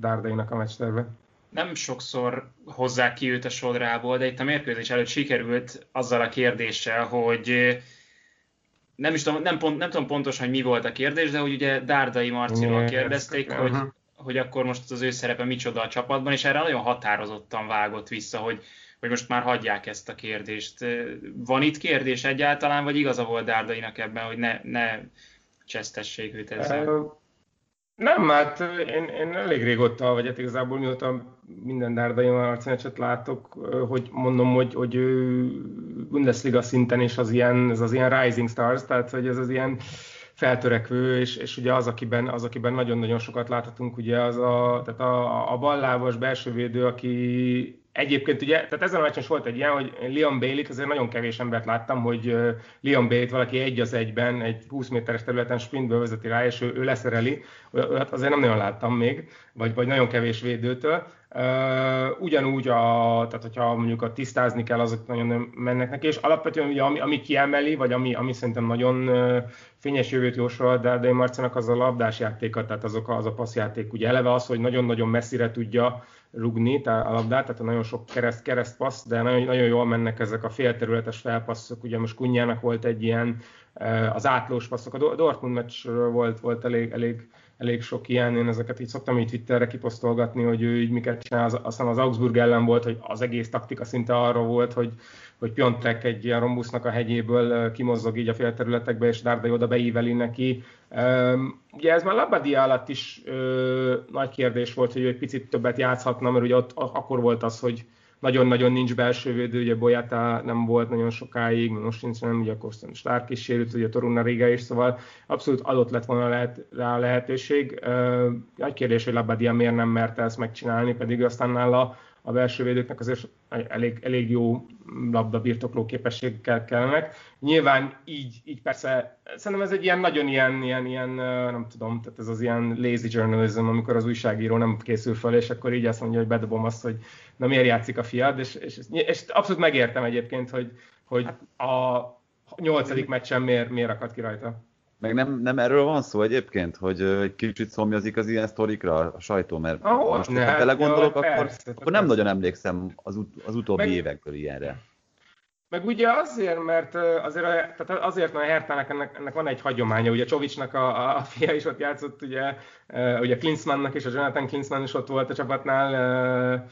Dárdainak a meccsterve. Nem sokszor hozzák ki őt a sodrából, de itt a mérkőzés előtt sikerült azzal a kérdéssel, hogy nem tudom pontosan, hogy mi volt a kérdés, de hogy ugye Dárdai Marciról kérdezték, hogy akkor most az ő szerepe micsoda a csapatban, és erre nagyon határozottan vágott vissza, hogy most már hagyják ezt a kérdést. Van itt kérdés egyáltalán, vagy igaza volt Dárdainak ebben, hogy ne csesztessék őt ezzel? Nem, hát én elég régóta, vagy hát igazából mióta minden Dárdai arcmeccset látok, hogy mondom, hogy Bundesliga szinten is ez az ilyen rising stars, tehát hogy ez az ilyen feltörekvő, és ugye az, akiben nagyon-nagyon sokat láthatunk, ugye az tehát a ballábas belső védő, aki egyébként ugye, tehát ezen a meccsen volt egy ilyen, hogy Leon Bailey-t azért nagyon kevés embert láttam, hogy Leon Bailey-t valaki egy az egyben, egy 20 méteres területen sprintből vezeti rá, és ő leszereli, hát azért nem nagyon láttam még, vagy nagyon kevés védőtől. Ugyanúgy, tehát hogyha mondjuk a tisztázni kell, azok nagyon mennek neki, és alapvetően ugye ami kiemeli, vagy ami szerintem nagyon fényes jövőt jósol Dárdai Marcinak, az a labdás játéka, tehát az a passzjáték, ugye eleve az, hogy nagyon-nagyon messzire tudja rugni a labdát, tehát nagyon sok kereszt passz, de nagyon, nagyon jól mennek ezek a félterületes felpasszok, ugye most Kunyának volt egy ilyen, az átlós passzok, a Dortmund meccsről volt elég elég sok ilyen, én ezeket így szoktam így Twitterre kiposztolgatni, hogy ő így miket csinál, aztán az Augsburg ellen volt, hogy az egész taktika szinte arra volt, hogy Piontek egy ilyen rombusznak a hegyéből kimozzog így a félterületekbe, és Dárdai oda beíveli neki. Ugye ez már Labbadia alatt is nagy kérdés volt, hogy ő egy picit többet játszhatna, mert ugye ott akkor volt az, hogy nagyon-nagyon nincs belső védő, ugye Bolyata nem volt nagyon sokáig, most nincs, nem, ugye akkor Stark is sérült, ugye Toruna Riga is, szóval abszolút adott lett volna rá a lehetőség. Nagy kérdés, hogy Labbadia miért nem merte ezt megcsinálni, pedig aztán nála a belső védőknek azért elég jó labdabirtokló képességekkel kellenek. Nyilván így persze, szerintem ez egy ilyen nagyon ilyen nem tudom, tehát ez az ilyen lazy journalism, amikor az újságíró nem készül fel, és akkor így azt mondja, hogy bedobom azt, hogy na miért játszik a fiad, és abszolút megértem egyébként, hogy a 8. meccsen miért akad ki rajta. Meg nem erről van szó egyébként, hogy egy kicsit szomjazik az ilyen sztorikra a sajtó, mert most ha belegondolok, akkor nem nagyon emlékszem az utóbbi évekből ilyenre. Meg ugye azért, mert azért a Hertának ennek van egy hagyománya, ugye Csovicsnak a fia is ott játszott, ugye Klinsmannnak és a Jonathan Klinsmann is ott volt a csapatnál,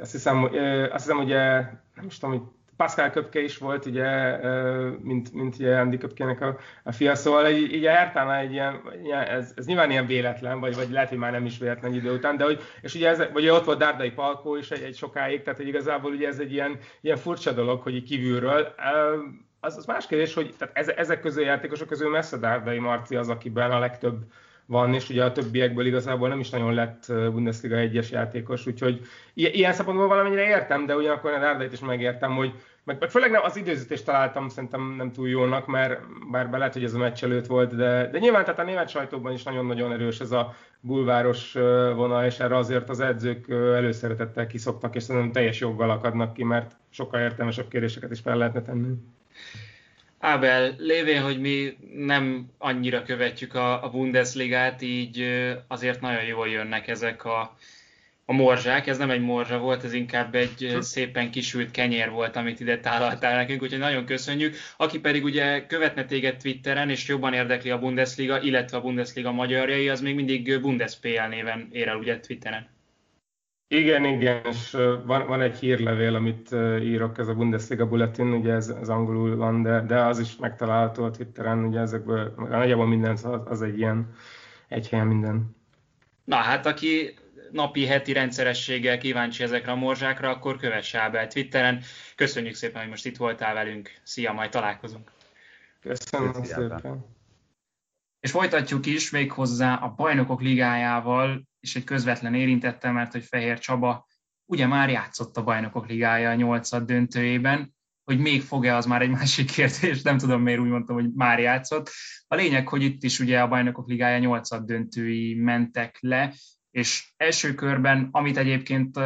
azt hiszem ugye, nem is tudom, hogy Pascal Köpke is volt, ugye, mint ugye Andy Köpkének a fia, szóval így a Hertánál egy ilyen, ez nyilván ilyen véletlen, vagy lehet, hogy már nem is véletlen idő után, de hogy, és ugye ez, vagy ott volt Dárdai Palkó is egy sokáig, tehát hogy igazából ugye ez egy ilyen furcsa dolog, hogy így kívülről. Az más kérdés, hogy tehát ezek közül játékosok közül messze Dárdai Marci az, akiben a legtöbb van, és ugye a többiekből igazából nem is nagyon lett Bundesliga 1-es játékos, úgyhogy ilyen szempontból valamennyire értem, de ugyanakkor a Dárdait is megértem, hogy meg főleg nem az időzítést találtam szerintem nem túl jónak, mert bár lehet, hogy ez a meccs előtt volt, de nyilván tehát a német sajtóban is nagyon-nagyon erős ez a bulváros vonal, és erre azért az edzők előszeretettel kiszoktak, és szerintem teljes joggal akadnak ki, mert sokkal értelmesebb kérdéseket is fel lehetne tenni. Ábel, lévén, hogy mi nem annyira követjük a Bundesligát, így azért nagyon jól jönnek ezek a morzsák. Ez nem egy morzsa volt, ez inkább egy szépen kisült kenyér volt, amit ide tálaltál nekünk, úgyhogy nagyon köszönjük. Aki pedig ugye követne téged Twitteren, és jobban érdekli a Bundesliga, illetve a Bundesliga magyarjai, az még mindig BundesPL néven ér el ugye Twitteren. Igen, és van egy hírlevél, amit írok, ez a Bundesliga Bulletin, ugye ez angolul van, de az is megtalálható a Twitteren, ugye ezekből nagyjából minden, az egy ilyen egy helyen minden. Na hát, aki napi, heti rendszerességgel kíváncsi ezekre a morzsákra, akkor kövess Ábel Twitteren. Köszönjük szépen, hogy most itt voltál velünk. Szia, majd találkozunk. Köszönöm szépen. És folytatjuk is még hozzá a Bajnokok Ligájával, és egy közvetlen érintette, mert hogy Fehér Csaba ugye már játszott a Bajnokok Ligája a 8-ad döntőjében, hogy még fog-e, az már egy másik kérdés, nem tudom miért úgy mondtam, hogy már játszott. A lényeg, hogy itt is ugye a Bajnokok Ligája 8-ad döntői mentek le, és első körben, amit egyébként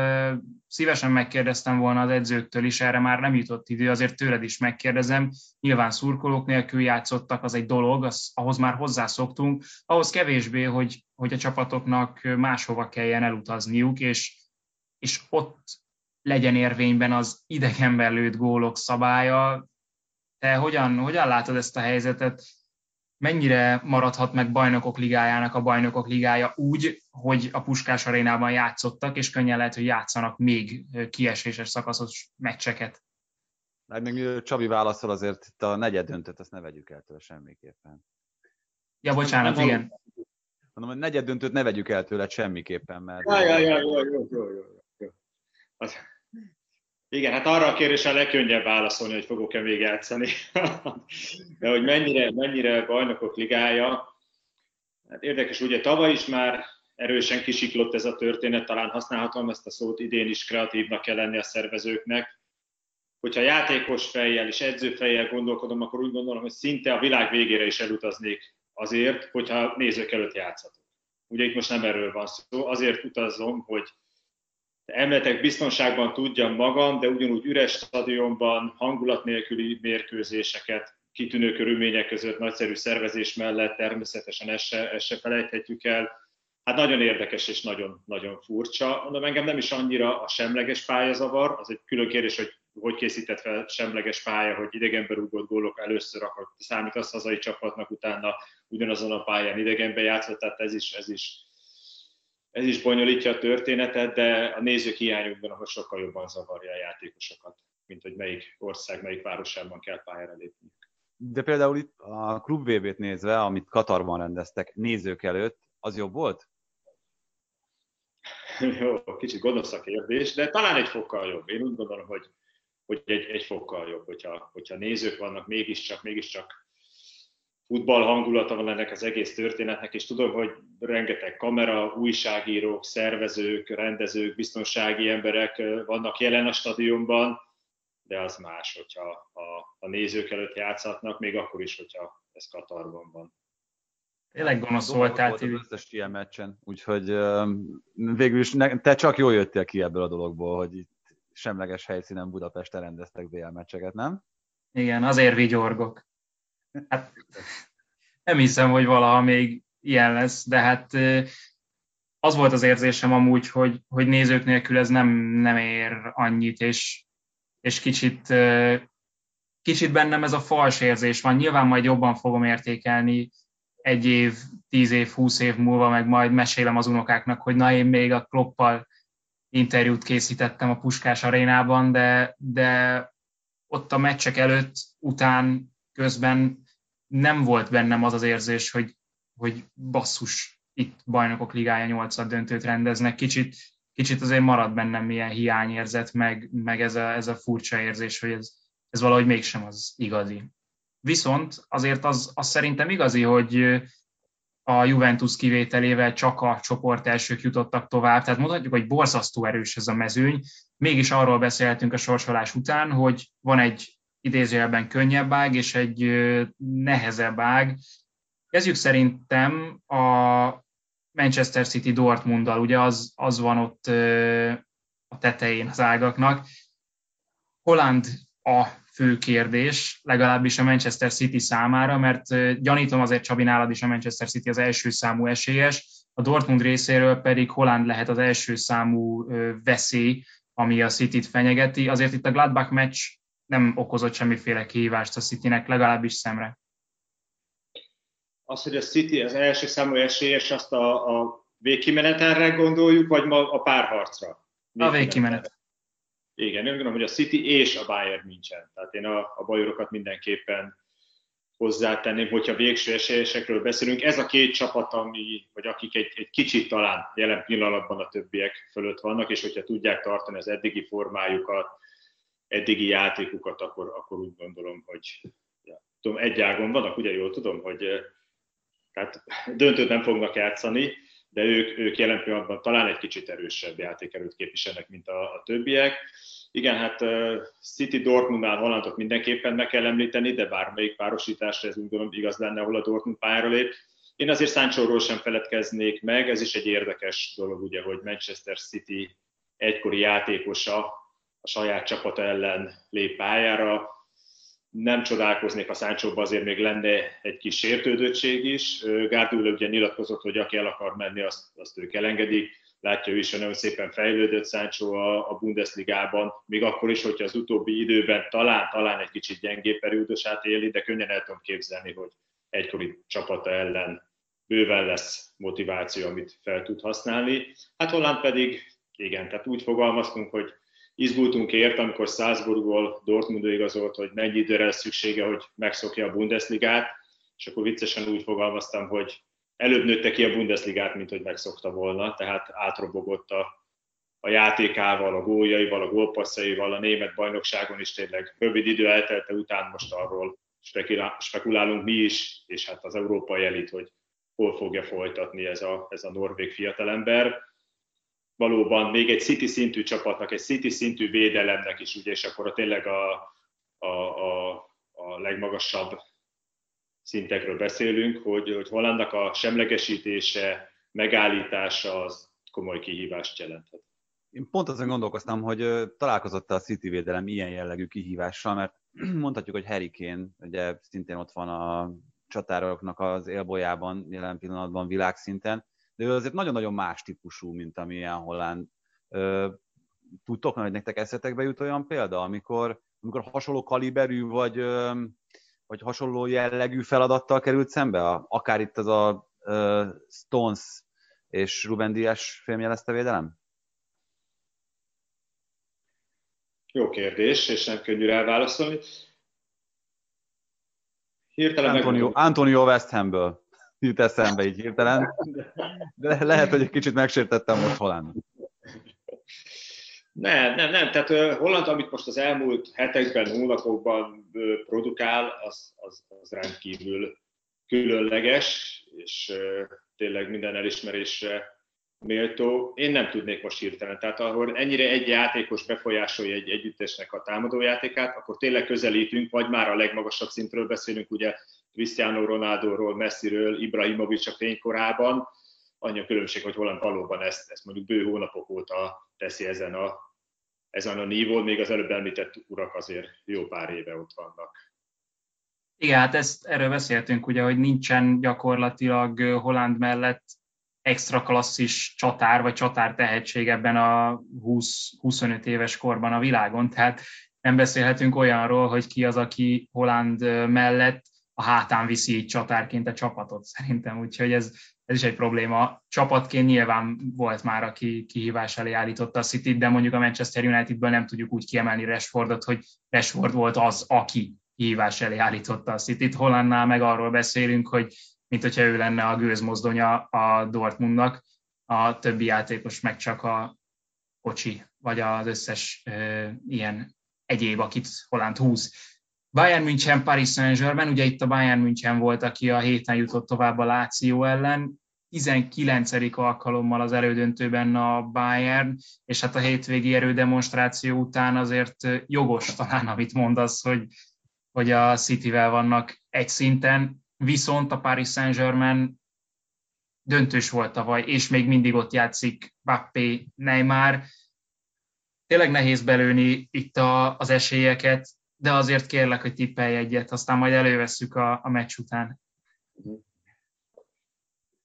szívesen megkérdeztem volna az edzőktől is, erre már nem jutott idő, azért tőled is megkérdezem, nyilván szurkolók nélkül játszottak, az egy dolog, ahhoz már hozzászoktunk, ahhoz kevésbé, hogy a csapatoknak máshova kelljen elutazniuk, és ott legyen érvényben az idegenben lőtt gólok szabálya. Te hogyan látod ezt a helyzetet? Mennyire maradhat meg Bajnokok Ligájának a Bajnokok Ligája úgy, hogy a Puskás Arénában játszottak, és könnyen lehet, hogy játszanak még kieséses szakaszos meccseket? Még Csabi válaszol, azért itt a negyed döntőt, azt ne vegyük el tőle semmiképpen. Ja, bocsánat, igen. Mondom, a negyed döntőt ne vegyük el tőle semmiképpen, mert... Jó. Igen, hát arra a kérdésre a legkönnyebb válaszolni, hogy fogok-e még játszani. De hogy mennyire Bajnokok Ligája. Hát érdekes, ugye tavaly is már erősen kisiklott ez a történet, talán használhatom ezt a szót, idén is kreatívnak kell lenni a szervezőknek. Hogyha játékos fejjel és edző fejjel gondolkodom, akkor úgy gondolom, hogy szinte a világ végére is elutaznék azért, hogyha nézők előtt játszhatok. Ugye itt most nem erről van szó, azért utazom, hogy emletek biztonságban tudjam magam, de ugyanúgy üres stadionban, hangulat nélküli mérkőzéseket, kitűnő körülmények között, nagyszerű szervezés mellett természetesen ezt se felejthetjük el. Hát nagyon érdekes és nagyon, nagyon furcsa. Mondom, engem nem is annyira a semleges pályazavar, az egy külön kérdés, hogy hogy készített fel semleges pálya, hogy idegenben rúgott gólok először, akkor számít az hazai csapatnak, utána ugyanazon a pályán idegenben játszott, tehát ez is bonyolítja a történetet, de a nézők hiányukban ahhoz sokkal jobban zavarja a játékosokat, mint hogy melyik ország, melyik városában kell pályára lépni. De például itt a klub VB-t nézve, amit Katarban rendeztek nézők előtt, az jobb volt? Jó, kicsit gonosz a kérdés, de talán egy fokkal jobb. Én úgy gondolom, hogy egy fokkal jobb, hogyha nézők vannak, mégiscsak futball hangulata van ennek az egész történetnek, és tudom, hogy rengeteg kamera, újságírók, szervezők, rendezők, biztonsági emberek vannak jelen a stadionban, de az más, hogyha a nézők előtt játszhatnak, még akkor is, hogyha ez Katarban van. Tényleg gonosz voltál, Tibi. Volt az összes ilyen meccsen, úgyhogy végül is te csak jól jöttél ki ebből a dologból, hogy itt semleges helyszínen Budapesten rendeztek BL meccseket, nem? Igen, azért vigyorgok. Hát, nem hiszem, hogy valaha még ilyen lesz, de hát az volt az érzésem amúgy, hogy nézők nélkül ez nem ér annyit, és kicsit bennem ez a fals érzés van. Nyilván majd jobban fogom értékelni 1 év, 10 év, 20 év múlva, meg majd mesélem az unokáknak, hogy na, én még a Kloppal interjút készítettem a Puskás arénában, de ott a meccsek előtt, után, közben nem volt bennem az az érzés, hogy basszus, itt Bajnokok Ligája 8-döntőt rendeznek. Kicsit azért marad bennem ilyen hiányérzet, meg ez a furcsa érzés, hogy ez valahogy mégsem az igazi. Viszont azért az szerintem igazi, hogy a Juventus kivételével csak a csoport elsők jutottak tovább, tehát mondhatjuk, hogy borzasztó erős ez a mezőny. Mégis arról beszélhetünk a sorsolás után, hogy van egy idézőjelben könnyebb ág és egy nehezebb ág. Kezdjük szerintem a Manchester City Dortmunddal, ugye az van ott a tetején az ágaknak. Holland a fő kérdés, legalábbis a Manchester City számára, mert gyanítom azért, Csabi, nálad is a Manchester City az első számú esélyes, a Dortmund részéről pedig Holland lehet az első számú veszély, ami a Cityt fenyegeti. Azért itt a Gladbach meccs nem okozott semmiféle kihívást a Citynek, legalábbis szemre. Az, hogy a City az első számú esélyes, azt a végkimenetelre gondoljuk, vagy ma a párharcra? A végkimenetelre. Igen, én gondolom, hogy a City és a Bayern München. Tehát én a bajorokat mindenképpen hozzátenném, hogyha végső esélyesekről beszélünk. Ez a két csapat, vagy akik egy kicsit talán jelen pillanatban a többiek fölött vannak, és hogyha tudják tartani az eddigi formájukat, eddigi játékukat, akkor úgy gondolom, hogy tudom, egy ágon vannak, ugye jól tudom, hogy tehát döntőt nem fognak játszani, de ők jelen pillanatban talán egy kicsit erősebb játékerőt képviselnek, mint a többiek. Igen, hát City Dortmundnál Hollandot mindenképpen meg kell említeni, de bármelyik párosításra ez úgy gondolom igaz lenne, ahol a Dortmund pályára lép. Én azért Sanchóról sem feledkeznék meg, ez is egy érdekes dolog, ugye, hogy Manchester City egykori játékosa a saját csapata ellen lép pályára. Nem csodálkoznék, ha Sanchóba azért még lenne egy kis sértődöttség is. Guardiola ugye nyilatkozott, hogy aki el akar menni, azt ők elengedik. Látja ő is, hogy nagyon szépen fejlődött Sanchó a Bundesligában, még akkor is, hogyha az utóbbi időben talán egy kicsit gyengébb periódusát éli, de könnyen el tudom képzelni, hogy egykori csapata ellen bőven lesz motiváció, amit fel tud használni. Hát Holland pedig, igen, tehát úgy fogalmaztunk, hogy izgultunk ért, amikor Salzburgból Dortmundba igazolt, hogy mennyi időre lesz szüksége, hogy megszokja a Bundesligát, és akkor viccesen úgy fogalmaztam, hogy előbb nőtte ki a Bundesligát, mint hogy megszokta volna, tehát átrobogott a játékával, a góljaival, a gólpasszaival, a német bajnokságon is tényleg rövid idő eltelte után, most arról spekulálunk mi is, és hát az európai elit, hogy hol fogja folytatni ez a norvég fiatalember. Valóban még egy City szintű csapatnak, egy City szintű védelemnek is, ugye, és akkor tényleg a legmagasabb szintekről beszélünk, hogy Hollandnak a semlegesítése, megállítása az komoly kihívást jelenthet. Én pont azon gondolkoztam, hogy találkozott a City védelem ilyen jellegű kihívással, mert mondhatjuk, hogy Harry Kane, ugye szintén ott van a csatároknak az élbolyában jelen pillanatban világszinten, de ő azért nagyon-nagyon más típusú, mint amilyen Holland. Tudtok, hogy nektek eszetekbe jut olyan példa, amikor hasonló kaliberű vagy hasonló jellegű feladattal került szembe? Akár itt az a Stones és Ruben Díaz fémjelezte védelem? Jó kérdés, és nem könnyű elválaszolni. Antonio West Hamből jut eszembe így hirtelen, de lehet, hogy egy kicsit megsértettem most Hollandot. Nem, tehát Holland, amit most az elmúlt hetekben, hónapokban produkál, az rendkívül különleges, és tényleg minden elismerésre méltó. Én nem tudnék most hirtelen, tehát ahol ennyire egy játékos befolyásolja egy együttesnek a támadójátékát, akkor tényleg közelítünk, vagy már a legmagasabb szintről beszélünk, ugye Cristiano Ronaldo-ról, Messiről, Ibrahimovic a fénykorában. Annyi a különbség, hogy Holland valóban ezt mondjuk bő hónapok óta teszi ezen a nívón, még az előbb említett urak azért jó pár éve ott vannak. Igen, hát erről beszéltünk ugye, hogy nincsen gyakorlatilag Holland mellett extra klasszis csatár vagy csatártehetség ebben a 20-25 éves korban a világon, tehát nem beszélhetünk olyanról, hogy ki az, aki Holland mellett a hátán viszi így csatárként a csapatot szerintem, úgyhogy ez is egy probléma. Csapatként nyilván volt már, aki kihívás elé állította a Cityt, de mondjuk a Manchester Unitedből nem tudjuk úgy kiemelni Rashfordot, hogy Rashford volt az, aki kihívás elé állította a Cityt. Hollandnál meg arról beszélünk, hogy mint hogyha ő lenne a gőzmozdonya a Dortmundnak, a többi játékos meg csak a kocsi, vagy az összes ilyen egyéb, akit Holland húz. Bayern München, Paris Saint-Germain, ugye itt a Bayern München volt, aki a héten jutott tovább a Láció ellen, 19. alkalommal az elődöntőben a Bayern, és hát a hétvégi erődemonstráció után azért jogos talán, amit mondasz, hogy a Cityvel vannak egy szinten, viszont a Paris Saint-Germain döntős volt tavaly, és még mindig ott játszik Mbappé, Neymar. Tényleg nehéz belőni itt az esélyeket, de azért kérlek, hogy tippelj egyet, aztán majd elővesszük a meccs után.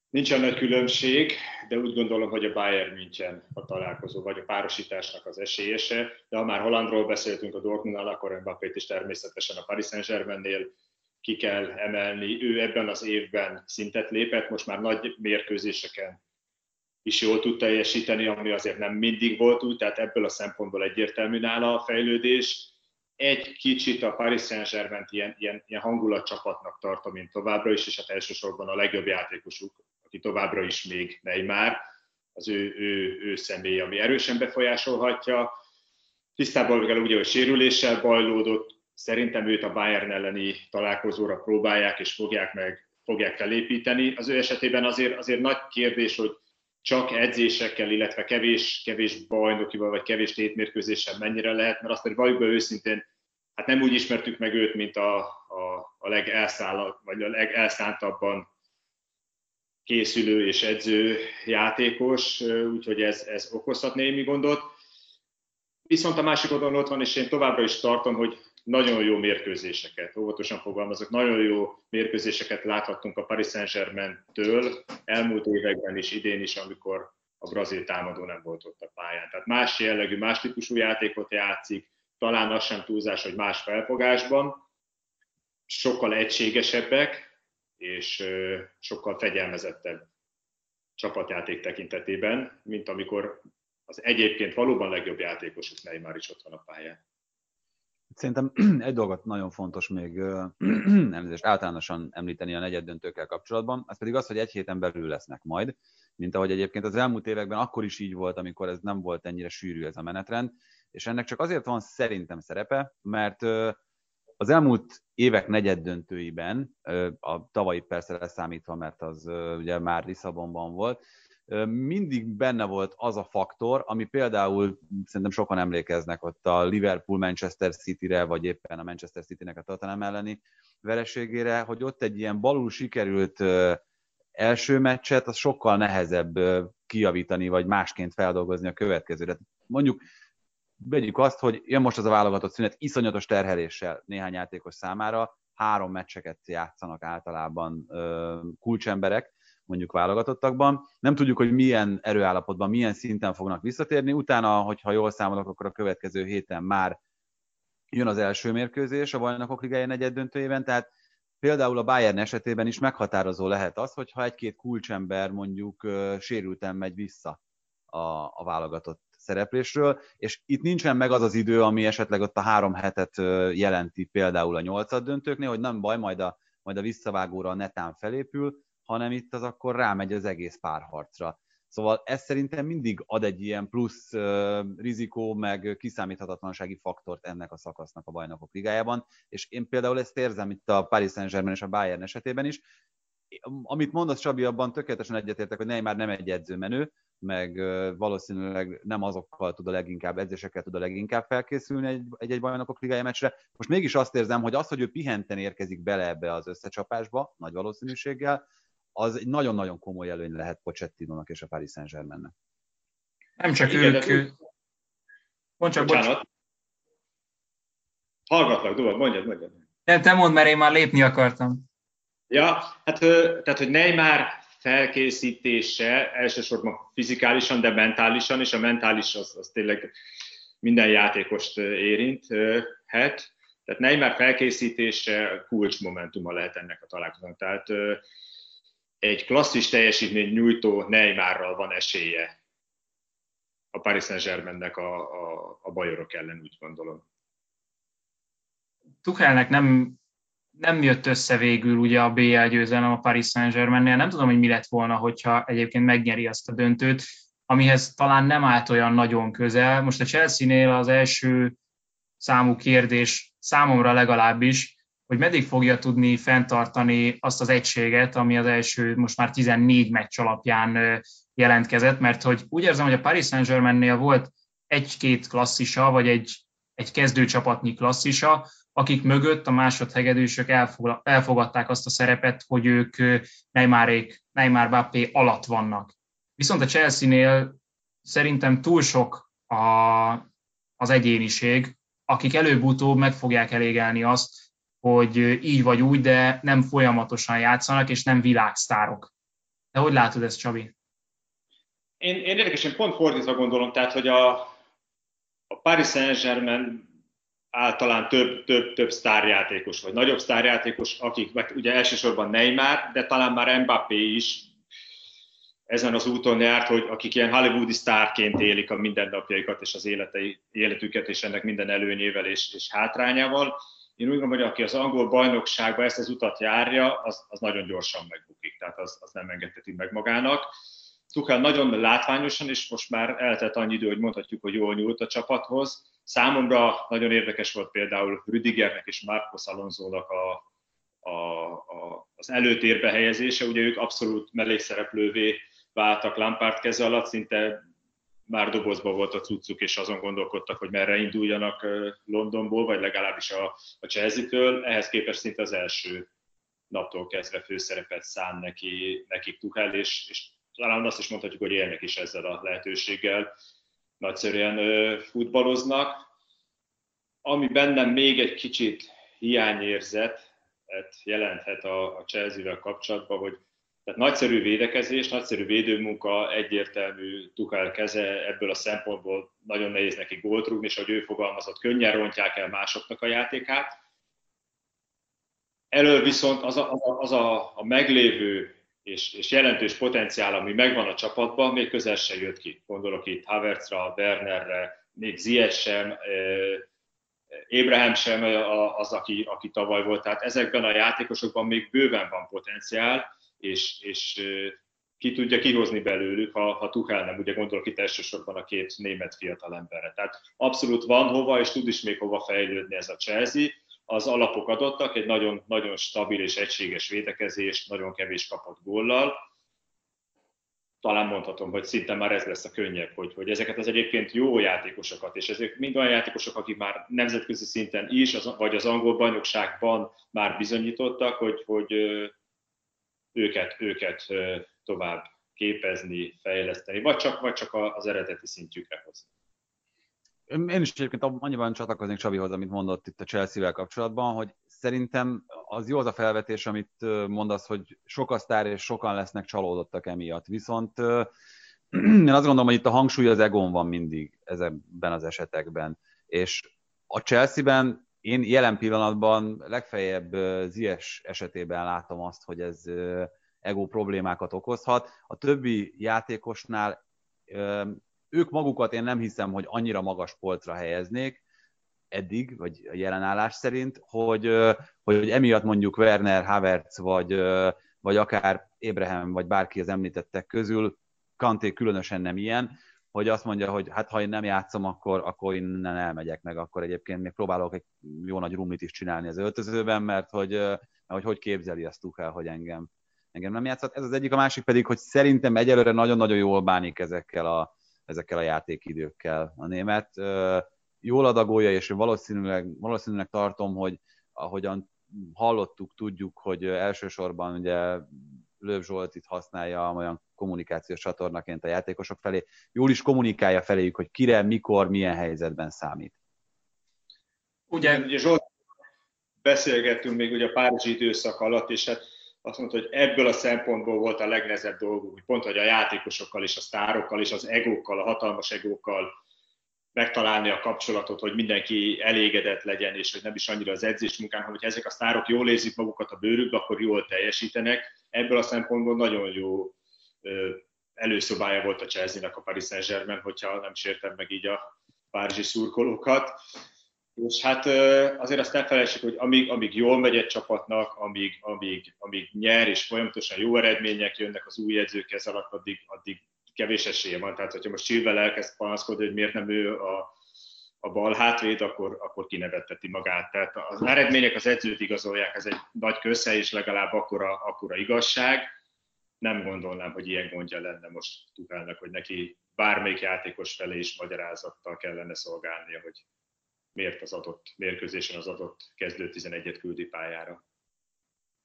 Nincs nagy különbség, de úgy gondolom, hogy a Bayern München a találkozó, vagy a párosításnak az esélyese, de ha már Hollandról beszéltünk a Dortmundnál, akkor Mbappét is természetesen a Paris Saint-Germainnél ki kell emelni. Ő ebben az évben szintet lépett, most már nagy mérkőzéseken is jól tud teljesíteni, ami azért nem mindig volt úgy, tehát ebből a szempontból egyértelmű nála a fejlődés. Egy kicsit a Paris Saint-Germaint ilyen hangulatcsapatnak tartom én továbbra is, és hát elsősorban a legjobb játékosuk, aki továbbra is még Neymar, az ő személy, ami erősen befolyásolhatja. Tisztában kell ugye, hogy sérüléssel bajlódott, szerintem őt a Bayern elleni találkozóra próbálják és fogják felépíteni. Az ő esetében azért nagy kérdés, hogy csak edzésekkel, illetve kevés bajnokival, vagy kevés tétmérkőzéssel mennyire lehet, mert azt, hogy valójában őszintén, hát nem úgy ismertük meg őt, mint a legelszántabban készülő és edző játékos, úgyhogy ez okozhat némi gondot. Viszont a másik oldalon ott van, és én továbbra is tartom, hogy nagyon jó mérkőzéseket, óvatosan fogalmazok, nagyon jó mérkőzéseket láthattunk a Paris Saint-Germain-től elmúlt években is, idén is, amikor a brazil támadó nem volt ott a pályán. Tehát más jellegű, más típusú játékot játszik, talán az sem túlzás, hogy más felfogásban, sokkal egységesebbek és sokkal fegyelmezettebb csapatjáték tekintetében, mint amikor az egyébként valóban legjobb játékosuk Neymar is ott van a pályán. Szerintem egy dolgot nagyon fontos még általánosan említeni a negyeddöntőkkel kapcsolatban, az pedig az, hogy egy héten belül lesznek majd, mint ahogy egyébként az elmúlt években akkor is így volt, amikor ez nem volt ennyire sűrű ez a menetrend, és ennek csak azért van szerintem szerepe, mert az elmúlt évek negyeddöntőiben, a tavalyi persze leszámítva, mert az ugye már Lisszabonban volt, mindig benne volt az a faktor, ami például szerintem sokan emlékeznek ott a Liverpool-Manchester City-re, vagy éppen a Manchester City-nek a Tottenham elleni vereségére, hogy ott egy ilyen balul sikerült első meccset, az sokkal nehezebb kijavítani, vagy másként feldolgozni a következőre. Mondjuk vegyük azt, hogy jön most az a válogatott szünet iszonyatos terheléssel néhány játékos számára, 3 meccseket játszanak általában kulcsemberek, mondjuk válogatottakban. Nem tudjuk, hogy milyen erőállapotban, milyen szinten fognak visszatérni. Utána, hogyha jól számolok, akkor a következő héten már jön az első mérkőzés a Bajnokok Ligája negyeddöntőjében, tehát például a Bayern esetében is meghatározó lehet az, hogyha egy-két kulcsember mondjuk sérülten megy vissza a válogatott szereplésről, és itt nincsen meg az az idő, ami esetleg ott a 3 hetet jelenti például a 8-döntőknél, hogy nem baj, majd a visszavágóra netán felépül, hanem itt az akkor rámegy az egész párharcra. Szóval ez szerintem mindig ad egy ilyen plusz rizikó, meg kiszámíthatatlansági faktort ennek a szakasznak a Bajnokok Ligájában, és én például ezt érzem itt a Paris Saint-Germain és a Bayern esetében is. Amit mondasz, Csabi, abban tökéletesen egyetértek, hogy Neymar nem egy edzőmenő, meg valószínűleg nem azokkal tud a leginkább, edzésekkel tud a leginkább felkészülni egy Bajnokok Ligája meccsre. Most mégis azt érzem, hogy az, hogy ő pihenten érkezik bele ebbe az összecsapásba, nagy valószínűséggel, az egy nagyon-nagyon komoly előny lehet Pochettinónak és a Paris Saint-Germainnek. Nem csak ők... Bocsánat. Hallgatlak, Dóval, mondjad. Te mondd, mert én már lépni akartam. Ja, hát tehát, hogy Neymar felkészítése elsősorban fizikálisan, de mentálisan, és a mentális az tényleg minden játékost érinthet. Tehát Neymar felkészítése kulcsmomentuma lehet ennek a találkozónak. Tehát egy klasszis teljesítmény nyújtó Neymarral van esélye a Paris Saint-Germainnek a bajorok ellen, úgy gondolom. Tuchelnek nem jött össze végül ugye a BL győzelem a Paris Saint-Germainnél. Nem tudom, hogy mi lett volna, hogyha egyébként megnyeri azt a döntőt, amihez talán nem állt olyan nagyon közel. Most a Chelsea-nél az első számú kérdés számomra legalábbis, hogy meddig fogja tudni fenntartani azt az egységet, ami az első, most már 14 meccs alapján jelentkezett, mert hogy úgy érzem, hogy a Paris Saint-Germainnél volt egy-két klasszisa, vagy egy kezdőcsapatnyi klasszisa, akik mögött a másodhegedűsök elfogadták azt a szerepet, hogy ők Neymar Mbappé alatt vannak. Viszont a Chelsea-nél szerintem túl sok az egyéniség, akik előbb-utóbb meg fogják elégelni azt, hogy így vagy úgy, de nem folyamatosan játszanak, és nem világsztárok. De hogy látod ezt, Csabi? Én érdekesen pont fordítva gondolom, tehát, hogy a Paris Saint-Germain általán több sztárjátékos, vagy nagyobb sztárjátékos, akik ugye elsősorban Neymar, de talán már Mbappé is ezen az úton járt, hogy akik ilyen hollywoodi sztárként élik a mindennapjaikat és az életüket, és ennek minden előnyével és hátrányával. Én úgy gondolom, hogy aki az angol bajnokságban ezt az utat járja, az nagyon gyorsan megbukik, tehát az nem engedheti meg magának. Tuchel nagyon látványosan, és most már eltelt annyi idő, hogy mondhatjuk, hogy jól nyúlt a csapathoz. Számomra nagyon érdekes volt például Rüdigernek és Marcos Alonso-nak az előtérbe helyezése. Ugye ők abszolút mellékszereplővé váltak Lampard keze alatt, szinte már dobozban volt a cuccuk, és azon gondolkodtak, hogy merre induljanak Londonból, vagy legalábbis a Chelsea-től. Ehhez képest szinte az első naptól kezdve főszerepet szán neki Tuchel, és talán azt is mondhatjuk, hogy élnek is ezzel a lehetőséggel. Nagyszerűen futballoznak. Ami bennem még egy kicsit hiányérzet jelenthet a Chelsea-vel kapcsolatban, hogy tehát nagyszerű védekezés, nagyszerű védőmunka, egyértelmű Tuchel keze, ebből a szempontból nagyon nehéz neki gólt rúgni, és ahogy ő fogalmazott, könnyen rontják el másoknak a játékát. Elől viszont az a meglévő és jelentős potenciál, ami megvan a csapatban, még közel sem jött ki. Gondolok itt Havertzra, Wernerre, még Ziyech sem, Abraham sem az, aki tavaly volt. Tehát ezekben a játékosokban még bőven van potenciál, és ki tudja kihozni belőlük, ha Tuchel nem, ugye gondolok itt elsősorban a 2 német fiatal emberre. Tehát abszolút van hova, és tud is még hova fejlődni ez a Chelsea. Az alapok adottak, egy nagyon, nagyon stabil és egységes védekezés, nagyon kevés kapott góllal. Talán mondhatom, hogy szinte már ez lesz a könnyebb, hogy ezeket az egyébként jó játékosokat, és ezek mind olyan játékosok, akik már nemzetközi szinten is, vagy az angol bajnokságban már bizonyítottak, hogy őket tovább képezni, fejleszteni, vagy csak az eredeti szintjükre hozni. Én is egyébként annyiban csatlakoznék Csabihoz, amit mondott itt a Chelsea-vel kapcsolatban, hogy szerintem az jó az a felvetés, amit mondasz, hogy sok a sztár és sokan lesznek csalódottak emiatt. Viszont én azt gondolom, hogy itt a hangsúly az egón van mindig ezekben az esetekben. És a Chelsea-ben én jelen pillanatban legfeljebb Ziyech esetében látom azt, hogy ez ego problémákat okozhat. A többi játékosnál ők magukat én nem hiszem, hogy annyira magas polcra helyeznék eddig, vagy a jelenállás szerint, hogy emiatt mondjuk Werner, Havertz, vagy akár Abraham, vagy bárki az említettek közül, Kanté különösen nem ilyen, hogy azt mondja, hogy hát ha én nem játszom, akkor innen elmegyek meg, akkor egyébként még próbálok egy jó nagy rumlit is csinálni az öltözőben, mert hogy képzeli azt Tuchel, hogy engem nem játszott. Ez az egyik, a másik pedig, hogy szerintem egyelőre nagyon-nagyon jól bánik ezekkel a játékidőkkel a német. Jól adagolja, és valószínűleg tartom, hogy ahogyan hallottuk, tudjuk, hogy elsősorban ugye Löw Zsolt itt használja olyan kommunikációs csatornaként a játékosok felé. Jól is kommunikálja feléjük, hogy kire, mikor, milyen helyzetben számít. Ugye Zsolt, beszélgettünk még ugye a párizsi időszak alatt, és hát azt mondta, hogy ebből a szempontból volt a legnehezebb dolgunk, hogy pont, hogy a játékosokkal és a sztárokkal és az egókkal, a hatalmas egókkal megtalálni a kapcsolatot, hogy mindenki elégedett legyen, és hogy nem is annyira az edzés munkán, hanem hogyha ezek a sztárok jól érzik magukat a bőrükbe, akkor jól teljesítenek. Ebből a szempontból nagyon jó előszobája volt a Chelsea-nek a Paris Saint-Germain, hogyha nem sértem meg így a párizsi szurkolókat. És hát azért azt ne felejtsük, hogy amíg jól megy egy csapatnak, amíg nyer, és folyamatosan jó eredmények jönnek az új edzők ez alatt, addig kevés esélye van. Tehát, hogyha most Chilwell elkezd panaszkodni, hogy miért nem ő a bal hátvéd, akkor kinevetteti magát. Tehát az eredmények az edzőt igazolják, ez egy nagy közhely, és legalább akkora igazság. Nem gondolnám, hogy ilyen gondja lenne most Tuchelnek, hogy neki bármelyik játékos felé is magyarázattal kellene szolgálnia, hogy miért az adott mérkőzésen az adott kezdő 11-et küldi pályára.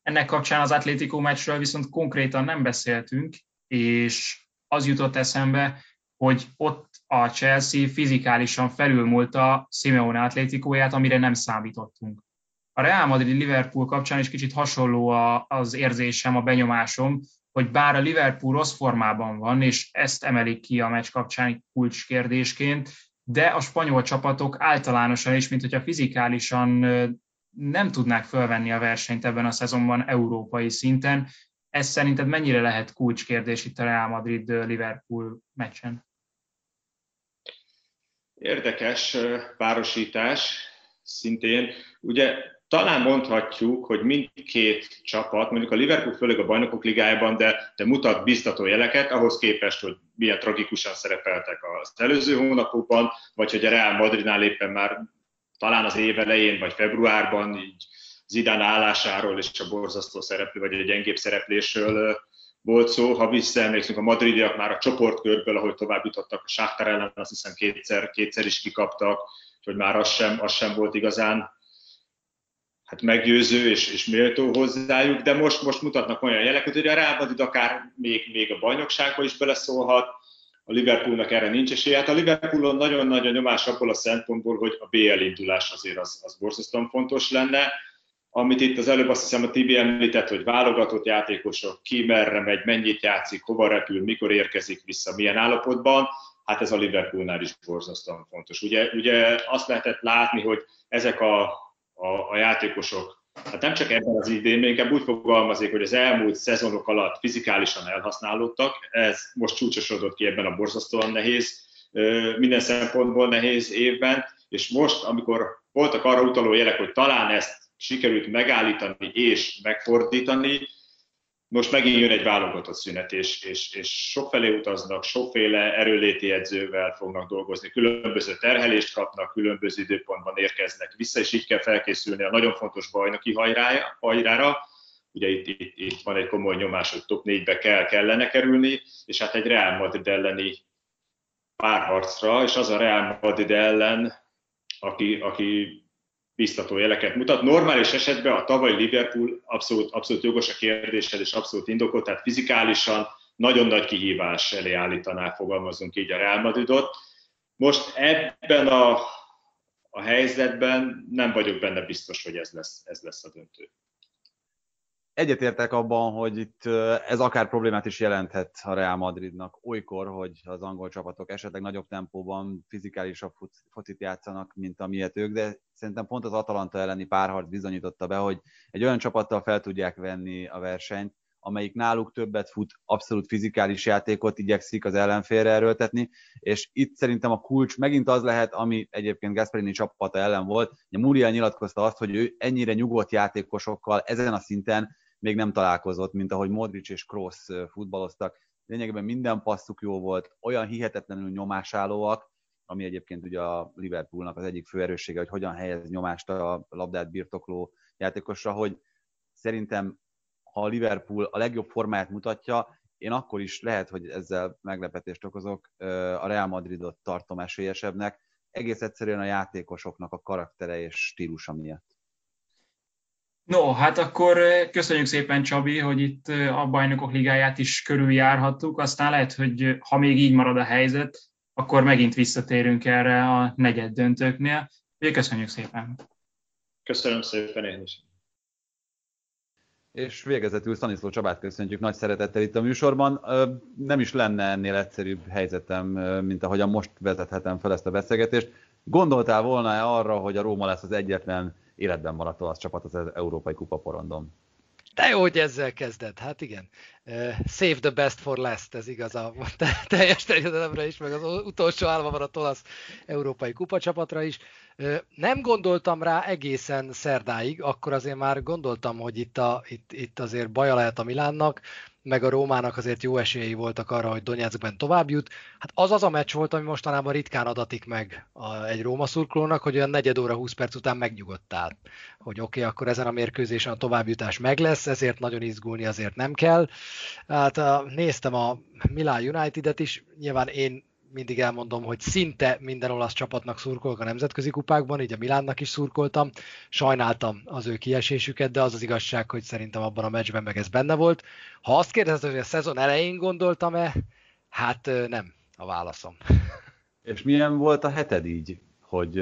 Ennek kapcsán az Atlético meccsről viszont konkrétan nem beszéltünk, és az jutott eszembe, hogy ott a Chelsea fizikálisan felülmúlta Simeone Atléticóját, amire nem számítottunk. A Real Madrid-Liverpool kapcsán is kicsit hasonló az érzésem, a benyomásom, hogy bár a Liverpool rossz formában van, és ezt emelik ki a meccs kapcsán kulcskérdésként, de a spanyol csapatok általánosan is, mint hogyha fizikálisan nem tudnák fölvenni a versenyt ebben a szezonban európai szinten. Ez szerinted mennyire lehet kulcskérdés itt a Real Madrid-Liverpool meccsen? Érdekes párosítás szintén. Ugye talán mondhatjuk, hogy mindkét csapat, mondjuk a Liverpool főleg a Bajnokok Ligájában, de mutat biztató jeleket, ahhoz képest, hogy milyen tragikusan szerepeltek az előző hónapokban, vagy hogy a Real Madridnál éppen már talán az év elején, vagy februárban így Zidane állásáról és a borzasztó szereplő, vagy egy gyengébb szereplésről volt szó. Ha visszaemlékszünk, a madridiak már a csoportkörből, ahogy tovább jutottak a Sáktár ellen, azt hiszem kétszer is kikaptak, hogy már az sem volt igazán hát meggyőző és méltó hozzájuk, de most mutatnak olyan jeleket, hogy a Real Madrid akár még a bajnokságba is beleszólhat, a Liverpoolnak erre nincs esélye. Hát a Liverpoolon nagyon nagy a nyomás abból a szempontból, hogy a BL indulás azért az borzasztóan fontos lenne, amit itt az előbb azt hiszem a Tibi említett, hogy válogatott játékosok, ki merre megy, mennyit játszik, hova repül, mikor érkezik vissza, milyen állapotban, hát ez a Liverpoolnál is borzasztóan fontos. Ugye azt lehetett látni, hogy ezek a játékosok, hát nem csak ebben az idén, inkább úgy fogalmazik, hogy az elmúlt szezonok alatt fizikálisan elhasználódtak, ez most csúcsosodott ki ebben a borzasztóan nehéz, minden szempontból nehéz évben, és most, amikor voltak arra utaló jelek, hogy talán ezt sikerült megállítani és megfordítani, most megint jön egy válogatott szünet, és sokfelé utaznak, sokféle erőléti edzővel fognak dolgozni, különböző terhelést kapnak, különböző időpontban érkeznek vissza, és így kell felkészülni a nagyon fontos bajnoki hajrára. Ugye itt van egy komoly nyomás, hogy top 4-be kellene kerülni, és hát egy Real Madrid elleni párharcra, és az a Real Madrid ellen, aki biztató jeleket mutat. Normális esetben a tavalyi Liverpool abszolút jogos a kérdésed, és abszolút indokolt, tehát fizikálisan nagyon nagy kihívás elé állítaná, fogalmazunk így, a Real Madridot. Most ebben a helyzetben nem vagyok benne biztos, hogy ez lesz a döntő. Egyetértek abban, hogy itt ez akár problémát is jelenthet a Real Madridnak olykor, hogy az angol csapatok esetleg nagyobb tempóban fizikálisabb focit játszanak, mint amilyet ők, de szerintem pont az Atalanta elleni párharc bizonyította be, hogy egy olyan csapattal fel tudják venni a versenyt, amelyik náluk többet fut, abszolút fizikális játékot igyekszik az ellenfélre erőltetni, és itt szerintem a kulcs megint az lehet, ami egyébként Gasperini csapata ellen volt. Muriel nyilatkozta azt, hogy ő ennyire nyugodt játékosokkal ezen a szinten még nem találkozott, mint ahogy Modric és Kroos futballoztak. Lényegében minden passzuk jó volt, olyan hihetetlenül nyomásállóak, ami egyébként ugye a Liverpoolnak az egyik fő erőssége, hogy hogyan helyez nyomást a labdát birtokló játékosra, hogy szerintem ha a Liverpool a legjobb formáját mutatja, én akkor is lehet, hogy ezzel meglepetést okozok, a Real Madridot tartom esélyesebbnek, egész egyszerűen a játékosoknak a karaktere és stílusa miatt. No, hát akkor köszönjük szépen, Csabi, hogy itt a Bajnokok Ligáját is körüljárhattuk, aztán lehet, hogy ha még így marad a helyzet, akkor megint visszatérünk erre a negyeddöntőknél. Köszönjük szépen! Köszönöm szépen én is! És végezetül Szaniszló Csabát köszöntjük nagy szeretettel itt a műsorban. Nem is lenne ennél egyszerűbb helyzetem, mint ahogyan most vezethetem fel ezt a beszélgetést. Gondoltál volna-e arra, hogy a Róma lesz az egyetlen életben maradt olasz csapat az Európai Kupa porondon? De jó, hogy ezzel kezded, hát igen. Save the best for last, ez igaz a teljes terjedelemre is, meg az utolsó álma maradt olasz Európai Kupa csapatra is. Nem gondoltam rá egészen szerdáig, akkor azért már gondoltam, hogy itt azért baja lehet a Milánnak, meg a Rómának azért jó esélyei voltak arra, hogy Donyeckben tovább jut. Hát az a meccs volt, ami mostanában ritkán adatik meg egy Róma szurkolónak, hogy olyan 4 óra 20 perc után megnyugodtál, hogy oké, akkor ezen a mérkőzésen a továbbjutás meg lesz, ezért nagyon izgulni azért nem kell. Hát néztem a Milan Unitedet is, nyilván én mindig elmondom, hogy szinte minden olasz csapatnak szurkolok a nemzetközi kupákban, így a Milánnak is szurkoltam, sajnáltam az ő kiesésüket, de az az igazság, hogy szerintem abban a meccsben meg ez benne volt. Ha azt kérdezed, hogy a szezon elején gondoltam-e, hát nem a válaszom. És milyen volt a heted így, hogy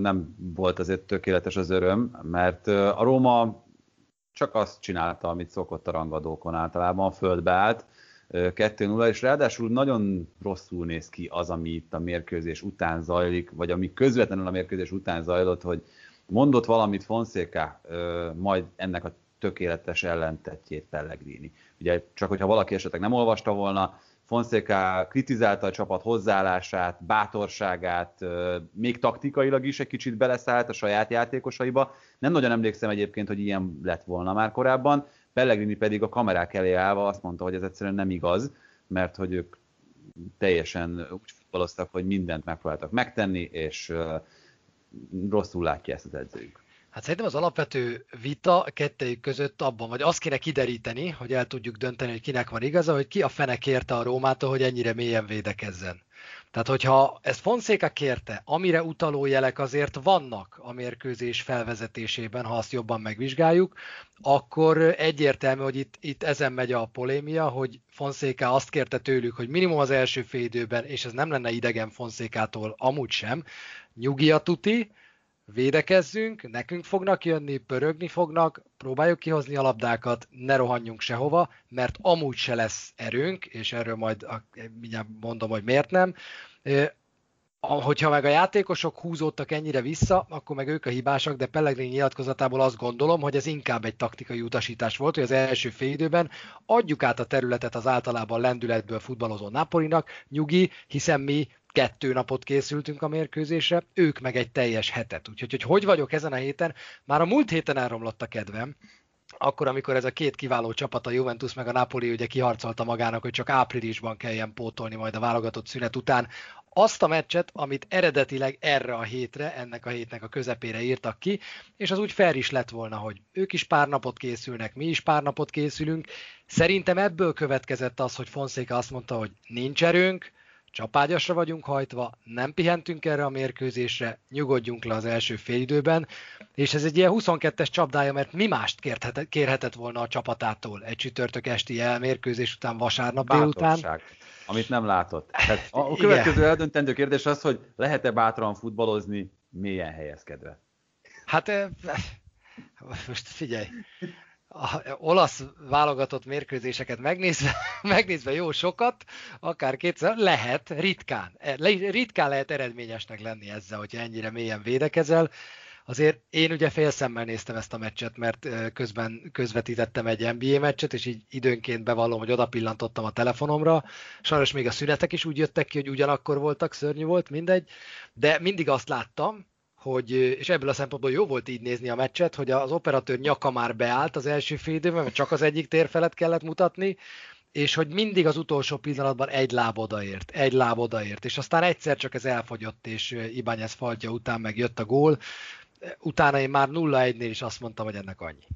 nem volt azért tökéletes az öröm, mert a Róma csak azt csinálta, amit szokott a rangadókon általában, a földbe állt, 2-0, és ráadásul nagyon rosszul néz ki az, ami itt a mérkőzés után zajlik, vagy ami közvetlenül a mérkőzés után zajlott, hogy mondott valamit Fonseca, majd ennek a tökéletes ellentetjét Pellegrini. Ugye csak hogyha valaki esetleg nem olvasta volna, Fonseca kritizálta a csapat hozzáállását, bátorságát, még taktikailag is egy kicsit beleszállt a saját játékosaiba. Nem nagyon emlékszem egyébként, hogy ilyen lett volna már korábban. Pellegrini pedig a kamerák elé állva azt mondta, hogy ez egyszerűen nem igaz, mert hogy ők teljesen úgy futballoztak, hogy mindent megpróbáltak megtenni, és rosszul látja ezt az edzőjük. Hát szerintem az alapvető vita kettejük között abban, vagy azt kéne kideríteni, hogy el tudjuk dönteni, hogy kinek van igaza, hogy ki a fene kérte a Rómától, hogy ennyire mélyen védekezzen. Tehát, hogyha ezt Fonseca kérte, amire utaló jelek azért vannak a mérkőzés felvezetésében, ha azt jobban megvizsgáljuk, akkor egyértelmű, hogy itt ezen megy a polémia, hogy Fonseca azt kérte tőlük, hogy minimum az első fél időben, és ez nem lenne idegen Fonsecától amúgy sem, nyugi a tuti, védekezzünk, nekünk fognak jönni, pörögni fognak, próbáljuk kihozni a labdákat, ne rohanjunk sehova, mert amúgy se lesz erőnk, és erről majd mindjárt mondom, hogy miért nem. Hogyha meg a játékosok húzódtak ennyire vissza, akkor meg ők a hibásak, de Pellegrini nyilatkozatából azt gondolom, hogy ez inkább egy taktikai utasítás volt, hogy az első félidőben adjuk át a területet az általában lendületből futballozó Napolinak, nyugi, hiszen mi 2 napot készültünk a mérkőzésre, ők meg egy teljes hetet. Úgyhogy hogy vagyok ezen a héten? Már a múlt héten elromlott a kedvem, akkor, amikor ez a két kiváló csapat, a Juventus meg a Napoli ugye kiharcolta magának, hogy csak áprilisban kelljen pótolni majd a válogatott szünet után azt a meccset, amit eredetileg erre a hétre, ennek a hétnek a közepére írtak ki, és az úgy fair is lett volna, hogy ők is pár napot készülnek, mi is pár napot készülünk. Szerintem ebből következett az, hogy Fonseca azt mondta, hogy nincs erőnk, csapágyasra vagyunk hajtva, nem pihentünk erre a mérkőzésre, nyugodjunk le az első félidőben, és ez egy ilyen 22-es csapdája, mert mi mást kérhetett volna a csapatától egy csütörtök esti elmérkőzés után, vasárnap délután. Bátorság. amit nem látott. Tehát a következő eldöntendő kérdés az, hogy lehet-e bátran futballozni mélyen helyezkedve? Hát most figyelj, a olasz válogatott mérkőzéseket megnézve jó sokat, akár kétszer, lehet ritkán. Ritkán lehet eredményesnek lenni ezzel, hogyha ennyire mélyen védekezel. Azért én ugye félszemmel néztem ezt a meccset, mert közben közvetítettem egy NBA meccset, és így időnként bevallom, hogy odapillantottam a telefonomra. Sajnos még a szünetek is úgy jöttek ki, hogy ugyanakkor voltak, szörnyű volt, mindegy. De mindig azt láttam, hogy, és ebből a szempontból jó volt így nézni a meccset, hogy az operatőr nyaka már beállt az első fél időben, mert csak az egyik tér felett kellett mutatni, és hogy mindig az utolsó pillanatban egy láb odaért, és aztán egyszer csak ez elfogyott, és Ibáñez faltja után megjött a gól. Utána én már 0-1-nél is azt mondtam, hogy ennek annyi.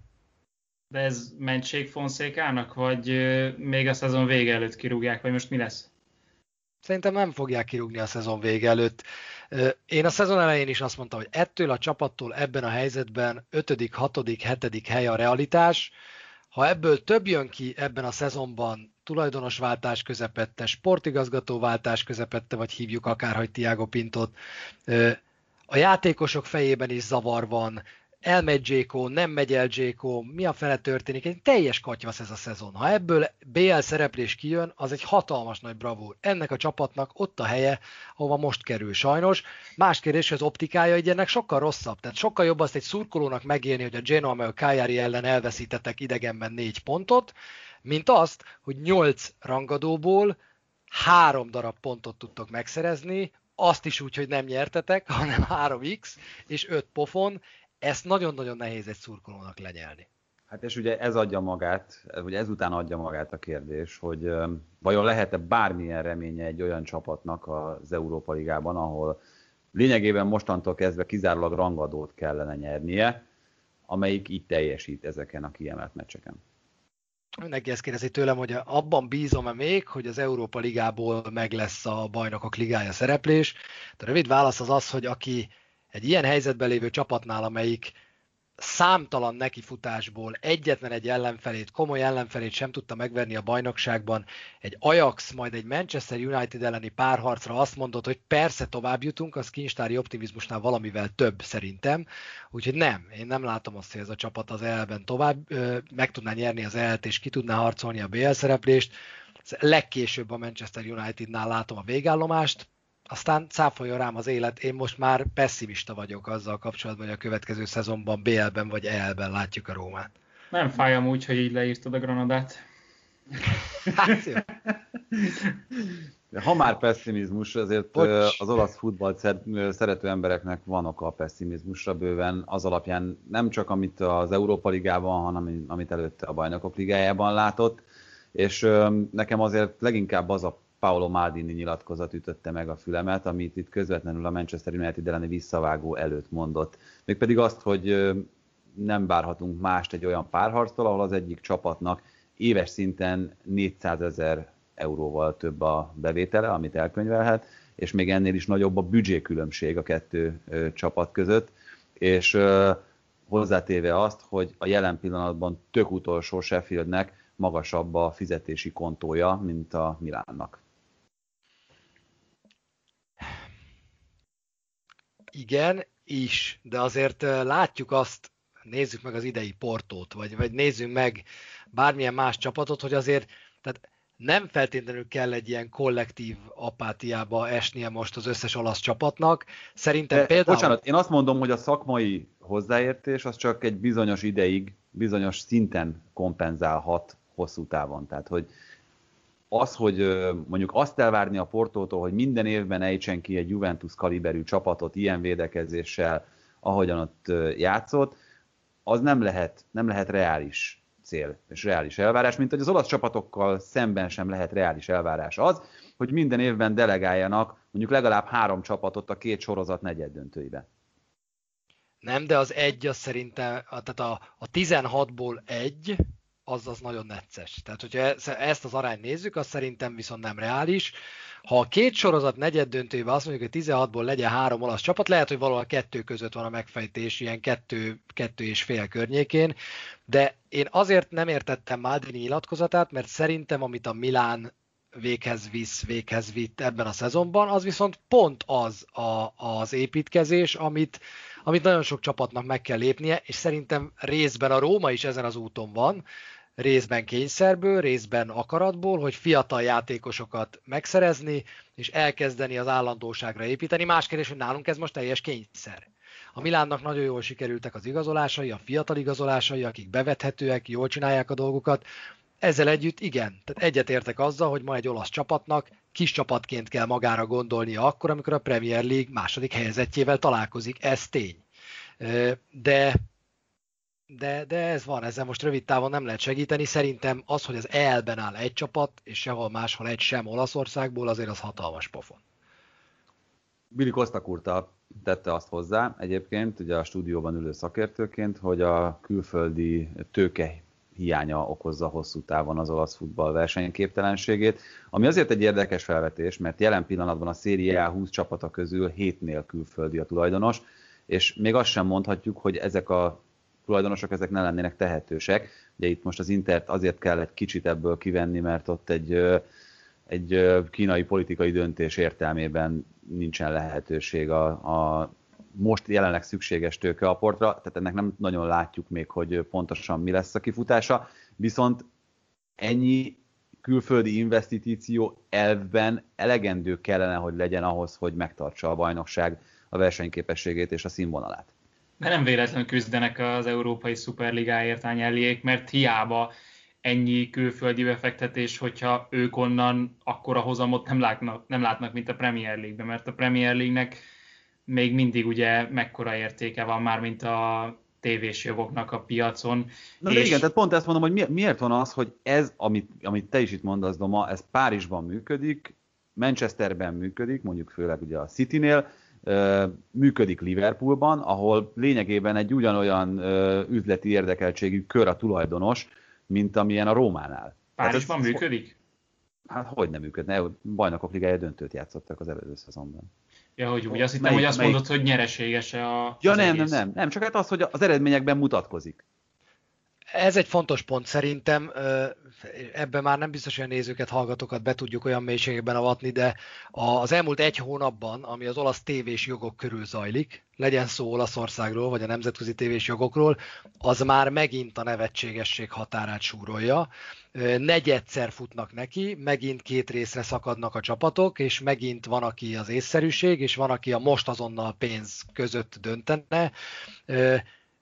De ez mentség Fonszékának, vagy még a szezon vége előtt kirúgják, vagy most mi lesz? Szerintem nem fogják kirúgni a szezon vége előtt. Én a szezon elején is azt mondtam, hogy ettől a csapattól ebben a helyzetben 5., 6., 7. hely a realitás. Ha ebből több jön ki ebben a szezonban, tulajdonosváltás közepette, sportigazgatóváltás közepette, vagy hívjuk akárhogy Tiago Pintót, a játékosok fejében is zavar van, elmegy Dzsékó, nem megy el Dzsékó, mi a fele történik, egy teljes katyvasz ez a szezon. Ha ebből BL szereplés kijön, az egy hatalmas nagy bravúr. Ennek a csapatnak ott a helye, ahova most kerül sajnos. Más kérdés, hogy az optikája így ennek sokkal rosszabb. Tehát sokkal jobb azt egy szurkolónak megélni, hogy a Genoa meg a Cagliari ellen elveszítetek idegenben 4 pontot, mint azt, hogy 8 rangadóból 3 darab pontot tudtok megszerezni, azt is úgy, hogy nem nyertetek, hanem 3x és 5 pofon. Ezt nagyon-nagyon nehéz egy szurkolónak lenyelni. Hát és ugye ez adja magát, ugye ezután adja magát a kérdés, hogy vajon lehet-e bármilyen reménye egy olyan csapatnak az Európa Ligában, ahol lényegében mostantól kezdve kizárólag rangadót kellene nyernie, amelyik így teljesít ezeken a kiemelt meccseken. Mindenki ezt kérdezi tőlem, hogy abban bízom-e még, hogy az Európa Ligából meg lesz a Bajnokok Ligája szereplés. De a rövid válasz az az, hogy aki egy ilyen helyzetben lévő csapatnál, amelyik számtalan nekifutásból egyetlen egy ellenfelét, komoly ellenfelét sem tudta megverni a bajnokságban, egy Ajax, majd egy Manchester United elleni párharcra azt mondott, hogy persze tovább jutunk, az kincstári optimizmusnál valamivel több szerintem, úgyhogy nem, én nem látom azt, hogy ez a csapat az EL-ben tovább meg tudná nyerni az EL-t, és ki tudná harcolni a BL szereplést, legkésőbb a Manchester Unitednál látom a végállomást, aztán cáfoljon rám az élet, én most már pessimista vagyok azzal kapcsolatban, hogy a következő szezonban BL-ben vagy EL-ben látjuk a Rómát. Nem fáj amúgy, hogy így leírtad a Granadát. Hát jó. Ha már pessimizmus, azért az olasz futballt szerető embereknek van oka a pessimizmusra bőven, az alapján nem csak amit az Európa Ligában, hanem amit előtte a Bajnokok Ligájában látott, és nekem azért leginkább az a Paolo Maldini nyilatkozat ütötte meg a fülemet, amit itt közvetlenül a Manchester United elleni visszavágó előtt mondott. Mégpedig azt, hogy nem várhatunk mást egy olyan párharctól, ahol az egyik csapatnak éves szinten 400 000 euróval több a bevétele, amit elkönyvelhet, és még ennél is nagyobb a büdzsékülönbség a 2 csapat között, és hozzátéve azt, hogy a jelen pillanatban tök utolsó Sheffieldnek magasabb a fizetési kontója, mint a Milánnak. Igen, is, de azért látjuk azt, nézzük meg az idei Portót, vagy nézzünk meg bármilyen más csapatot, hogy azért tehát nem feltétlenül kell egy ilyen kollektív apátiába esnie most az összes olasz csapatnak. Szerintem de, például... Bocsánat, én azt mondom, hogy a szakmai hozzáértés az csak egy bizonyos ideig, bizonyos szinten kompenzálhat hosszú távon. Tehát, hogy az, hogy mondjuk azt elvárni a Portótól, hogy minden évben ejtsen ki egy Juventus kaliberű csapatot ilyen védekezéssel, ahogyan ott játszott, az nem lehet reális cél és reális elvárás, mint hogy az olasz csapatokkal szemben sem lehet reális elvárás az, hogy minden évben delegáljanak mondjuk legalább 3 csapatot a 2 sorozat negyeddöntőibe. Nem, de az egy, az szerintem, tehát a 16-ból egy, az nagyon necces. Tehát, hogyha ezt az arányt nézzük, az szerintem viszont nem reális. Ha a 2 sorozat negyeddöntőben azt mondjuk, hogy 16-ból legyen 3 olasz csapat, lehet, hogy valahol 2 között van a megfejtés, ilyen 2, 2,5 környékén, de én azért nem értettem Maldini nyilatkozatát, mert szerintem, amit a Milán véghez vitt ebben a szezonban, az viszont pont az az építkezés, amit nagyon sok csapatnak meg kell lépnie, és szerintem részben a Róma is ezen az úton van, részben kényszerből, részben akaratból, hogy fiatal játékosokat megszerezni, és elkezdeni az állandóságra építeni. Más kérdés, hogy nálunk ez most teljes kényszer. A Milánnak nagyon jól sikerültek az igazolásai, a fiatal igazolásai, akik bevethetőek, jól csinálják a dolgokat. Ezzel együtt igen, tehát egyetértek azzal, hogy ma egy olasz csapatnak kis csapatként kell magára gondolnia akkor, amikor a Premier League második helyezettjével találkozik, ez tény. De ez van, ezzel most rövid távon nem lehet segíteni. Szerintem az, hogy az EL-ben áll egy csapat, és sehol máshol egy sem Olaszországból, azért az hatalmas pofon. Billy Costa-Curta tette azt hozzá egyébként, ugye a stúdióban ülő szakértőként, hogy a külföldi tőke hiánya okozza hosszú távon az olasz futball versenyképtelenségét, ami azért egy érdekes felvetés, mert jelen pillanatban a Serie A 20 csapata közül 7-nél külföldi a tulajdonos, és még azt sem mondhatjuk, hogy ezek a tulajdonosok ezek ne lennének tehetősek. Ugye itt most az Intert azért kell egy kicsit ebből kivenni, mert ott egy kínai politikai döntés értelmében nincsen lehetőség a most jelenleg szükséges tőkeaportra, tehát ennek nem nagyon látjuk még, hogy pontosan mi lesz a kifutása, viszont ennyi külföldi investíció elvben elegendő kellene, hogy legyen ahhoz, hogy megtartsa a bajnokság a versenyképességét és a színvonalát. De nem véletlenül küzdenek az Európai Szuperligáért Ányelliék, mert hiába ennyi külföldi befektetés, hogyha ők onnan akkora hozamot nem látnak, mint a Premier League-ben, mert a Premier League-nek még mindig ugye mekkora értéke van már, mint a tévés jogoknak a piacon. Na és... igen, tehát pont ezt mondom, hogy miért van az, hogy ez, amit te is itt mondasz, Doma, ez Párizsban működik, Manchesterben működik, mondjuk főleg ugye a Citynél, működik Liverpoolban, ahol lényegében egy ugyanolyan üzleti érdekeltségű kör a tulajdonos, mint amilyen a Rómánál. Párizsban hát működik? Hát hogy nem működne? Bajnokok Ligája döntőt játszottak az előző szezonban. Ja, hogy úgy. Azt hittem, hogy azt mondod, hogy nyereséges a... Ja, nem. Csak hát az, hogy az eredményekben mutatkozik. Ez egy fontos pont szerintem. Ebben már nem biztos, hogy a nézőket, hallgatókat be tudjuk olyan mélységben avatni, de az elmúlt egy hónapban, ami az olasz tévés jogok körül zajlik, legyen szó Olaszországról, vagy a nemzetközi tévés jogokról, az már megint a nevetségesség határát súrolja. Negyedszer futnak neki, megint két részre szakadnak a csapatok, és megint van, aki az észszerűség, és van, aki a most azonnal pénz között döntene,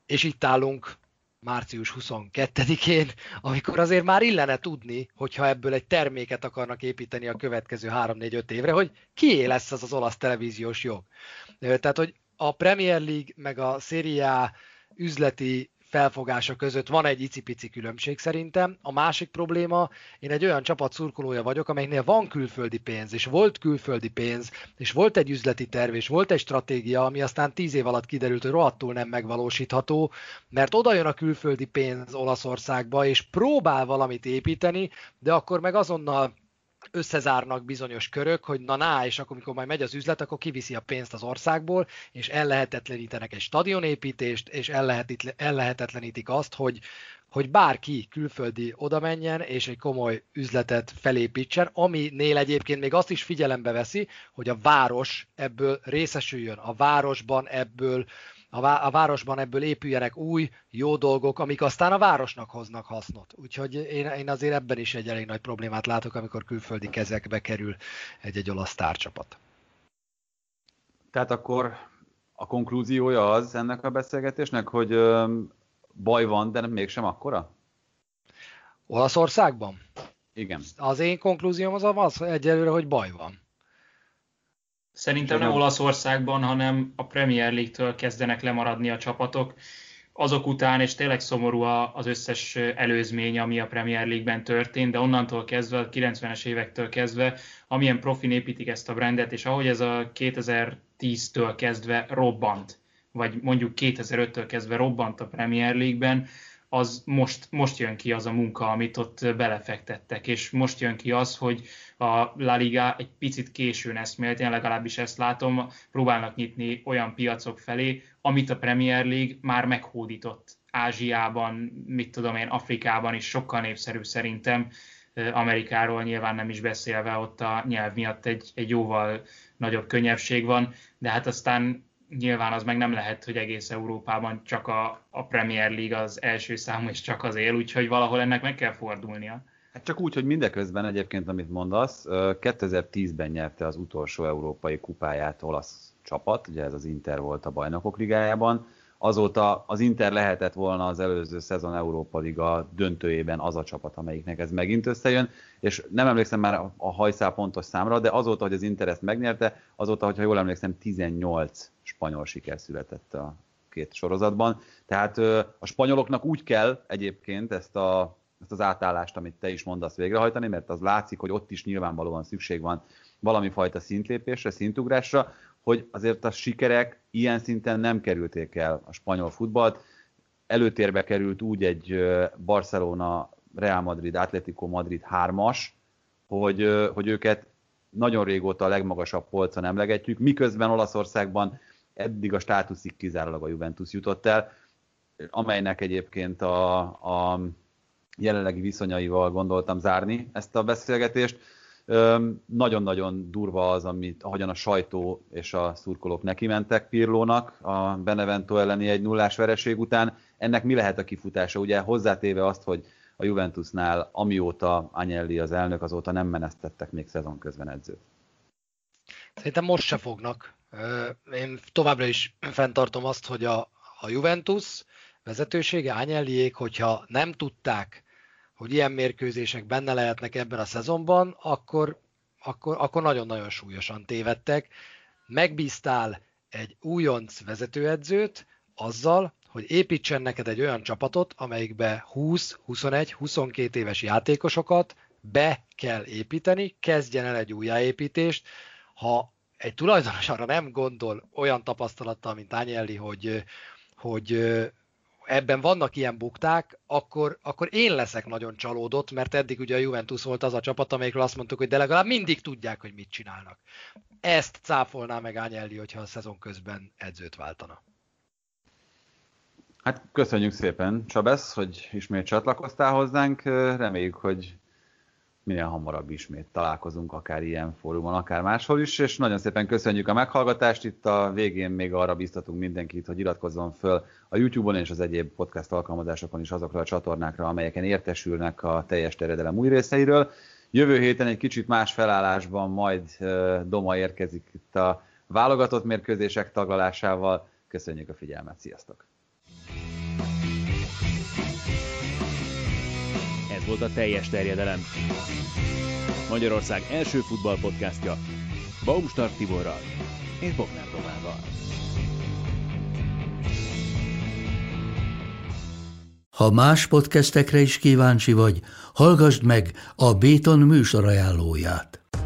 és itt állunk március 22-én, amikor azért már illene tudni, hogyha ebből egy terméket akarnak építeni a következő 3-4-5 évre, hogy kié lesz az az olasz televíziós jog. Tehát, hogy a Premier League meg a Serie A üzleti felfogása között van egy icipici különbség szerintem. A másik probléma, én egy olyan csapat szurkolója vagyok, amelynél van külföldi pénz, és volt külföldi pénz, és volt egy üzleti terv, és volt egy stratégia, ami aztán 10 év alatt kiderült, hogy rohadtul nem megvalósítható, mert oda jön a külföldi pénz Olaszországba, és próbál valamit építeni, de akkor meg azonnal összezárnak bizonyos körök, hogy na, és akkor mikor majd megy az üzlet, akkor kiviszi a pénzt az országból, és ellehetetlenítenek egy stadionépítést, és ellehetetlenítik azt, hogy bárki külföldi oda menjen, és egy komoly üzletet felépítsen, aminél egyébként még azt is figyelembe veszi, hogy a város ebből részesüljön, a városban ebből épüljenek új, jó dolgok, amik aztán a városnak hoznak hasznot. Úgyhogy én azért ebben is egy elég nagy problémát látok, amikor külföldi kezekbe kerül egy olasz tárcsapat. Tehát akkor a konklúziója az ennek a beszélgetésnek, hogy baj van, de mégsem akkora? Olaszországban? Igen. Az én konklúzióm az egyelőre, hogy baj van. Szerintem nem Olaszországban, hanem a Premier League-től kezdenek lemaradni a csapatok. Azok után, és tényleg szomorú az összes előzmény, ami a Premier League-ben történt, de onnantól kezdve, a 90-es évektől kezdve, amilyen profin építik ezt a brandet, és ahogy ez a 2010-től kezdve robbant, vagy mondjuk 2005-től kezdve robbant a Premier League-ben, az most jön ki az a munka, amit ott belefektettek, és most jön ki az, hogy a La Liga egy picit későn eszmélt, én legalábbis ezt látom, próbálnak nyitni olyan piacok felé, amit a Premier League már meghódított Ázsiában, Afrikában is sokkal népszerűbb szerintem, Amerikáról nyilván nem is beszélve, ott a nyelv miatt egy jóval nagyobb könnyebbség van, de hát aztán nyilván az meg nem lehet, hogy egész Európában csak a Premier League az első számú és csak az él, úgyhogy valahol ennek meg kell fordulnia. Hát csak úgy, hogy mindeközben egyébként, amit mondasz, 2010-ben nyerte az utolsó európai kupáját olasz csapat, ugye ez az Inter volt a Bajnokok Ligájában. Azóta az Inter lehetett volna az előző szezon Európa Liga döntőjében az a csapat, amelyiknek ez megint összejön, és nem emlékszem már a hajszál pontos számra, de azóta, hogy az Inter ezt megnyerte, azóta, hogyha jól emlékszem, 18 spanyol siker született a két sorozatban. Tehát a spanyoloknak úgy kell egyébként ezt az átállást, amit te is mondasz, végrehajtani, mert az látszik, hogy ott is nyilvánvalóan szükség van valami fajta szintlépésre, szintugrásra, hogy azért a sikerek ilyen szinten nem kerülték el a spanyol futballt. Előtérbe került úgy egy Barcelona, Real Madrid, Atlético Madrid 3-as, hogy őket nagyon régóta a legmagasabb polcon emlegetjük, miközben Olaszországban eddig a státuszig kizárólag a Juventus jutott el, amelynek egyébként a jelenlegi viszonyaival gondoltam zárni ezt a beszélgetést. Nagyon-nagyon durva az, ahogyan a sajtó és a szurkolók nekimentek Pirlónak a Benevento elleni 1-0-ás vereség után. Ennek mi lehet a kifutása? Ugye hozzátéve azt, hogy a Juventusnál amióta Agnelli az elnök, azóta nem menesztettek még szezon közben edzőt. Szerintem most se fognak. Én továbbra is fenntartom azt, hogy a Juventus vezetősége, Agnelliék, hogyha nem tudták, hogy ilyen mérkőzések benne lehetnek ebben a szezonban, akkor nagyon-nagyon súlyosan tévedtek. Megbíztál egy újonc vezetőedzőt azzal, hogy építsen neked egy olyan csapatot, amelyikbe 20, 21, 22 éves játékosokat be kell építeni, kezdjen el egy újjáépítést. Ha egy tulajdonos arra nem gondol olyan tapasztalattal, mint Agnelli, hogy ebben vannak ilyen bukták, akkor én leszek nagyon csalódott, mert eddig ugye a Juventus volt az a csapat, amelyikről azt mondtuk, hogy de legalább mindig tudják, hogy mit csinálnak. Ezt cáfolná meg Agnelli, hogyha a szezon közben edzőt váltana. Hát köszönjük szépen, Csabesz, hogy ismét csatlakoztál hozzánk. Reméljük, hogy minél hamarabb ismét találkozunk, akár ilyen fórumon, akár máshol is, és nagyon szépen köszönjük a meghallgatást. Itt a végén még arra biztatunk mindenkit, hogy iratkozzon föl a YouTube-on és az egyéb podcast alkalmazásokon is azokra a csatornákra, amelyeken értesülnek a teljes terjedelem új részeiről. Jövő héten egy kicsit más felállásban majd Doma érkezik itt a válogatott mérkőzések taglalásával. Köszönjük a figyelmet, sziasztok! Ez volt a teljes terjedelem. Magyarország első futballpodcastja Baumstark Tiborral és Bognár Domával. Ha más podcastekre is kíváncsi vagy, hallgassd meg a Béton műsor ajánlóját.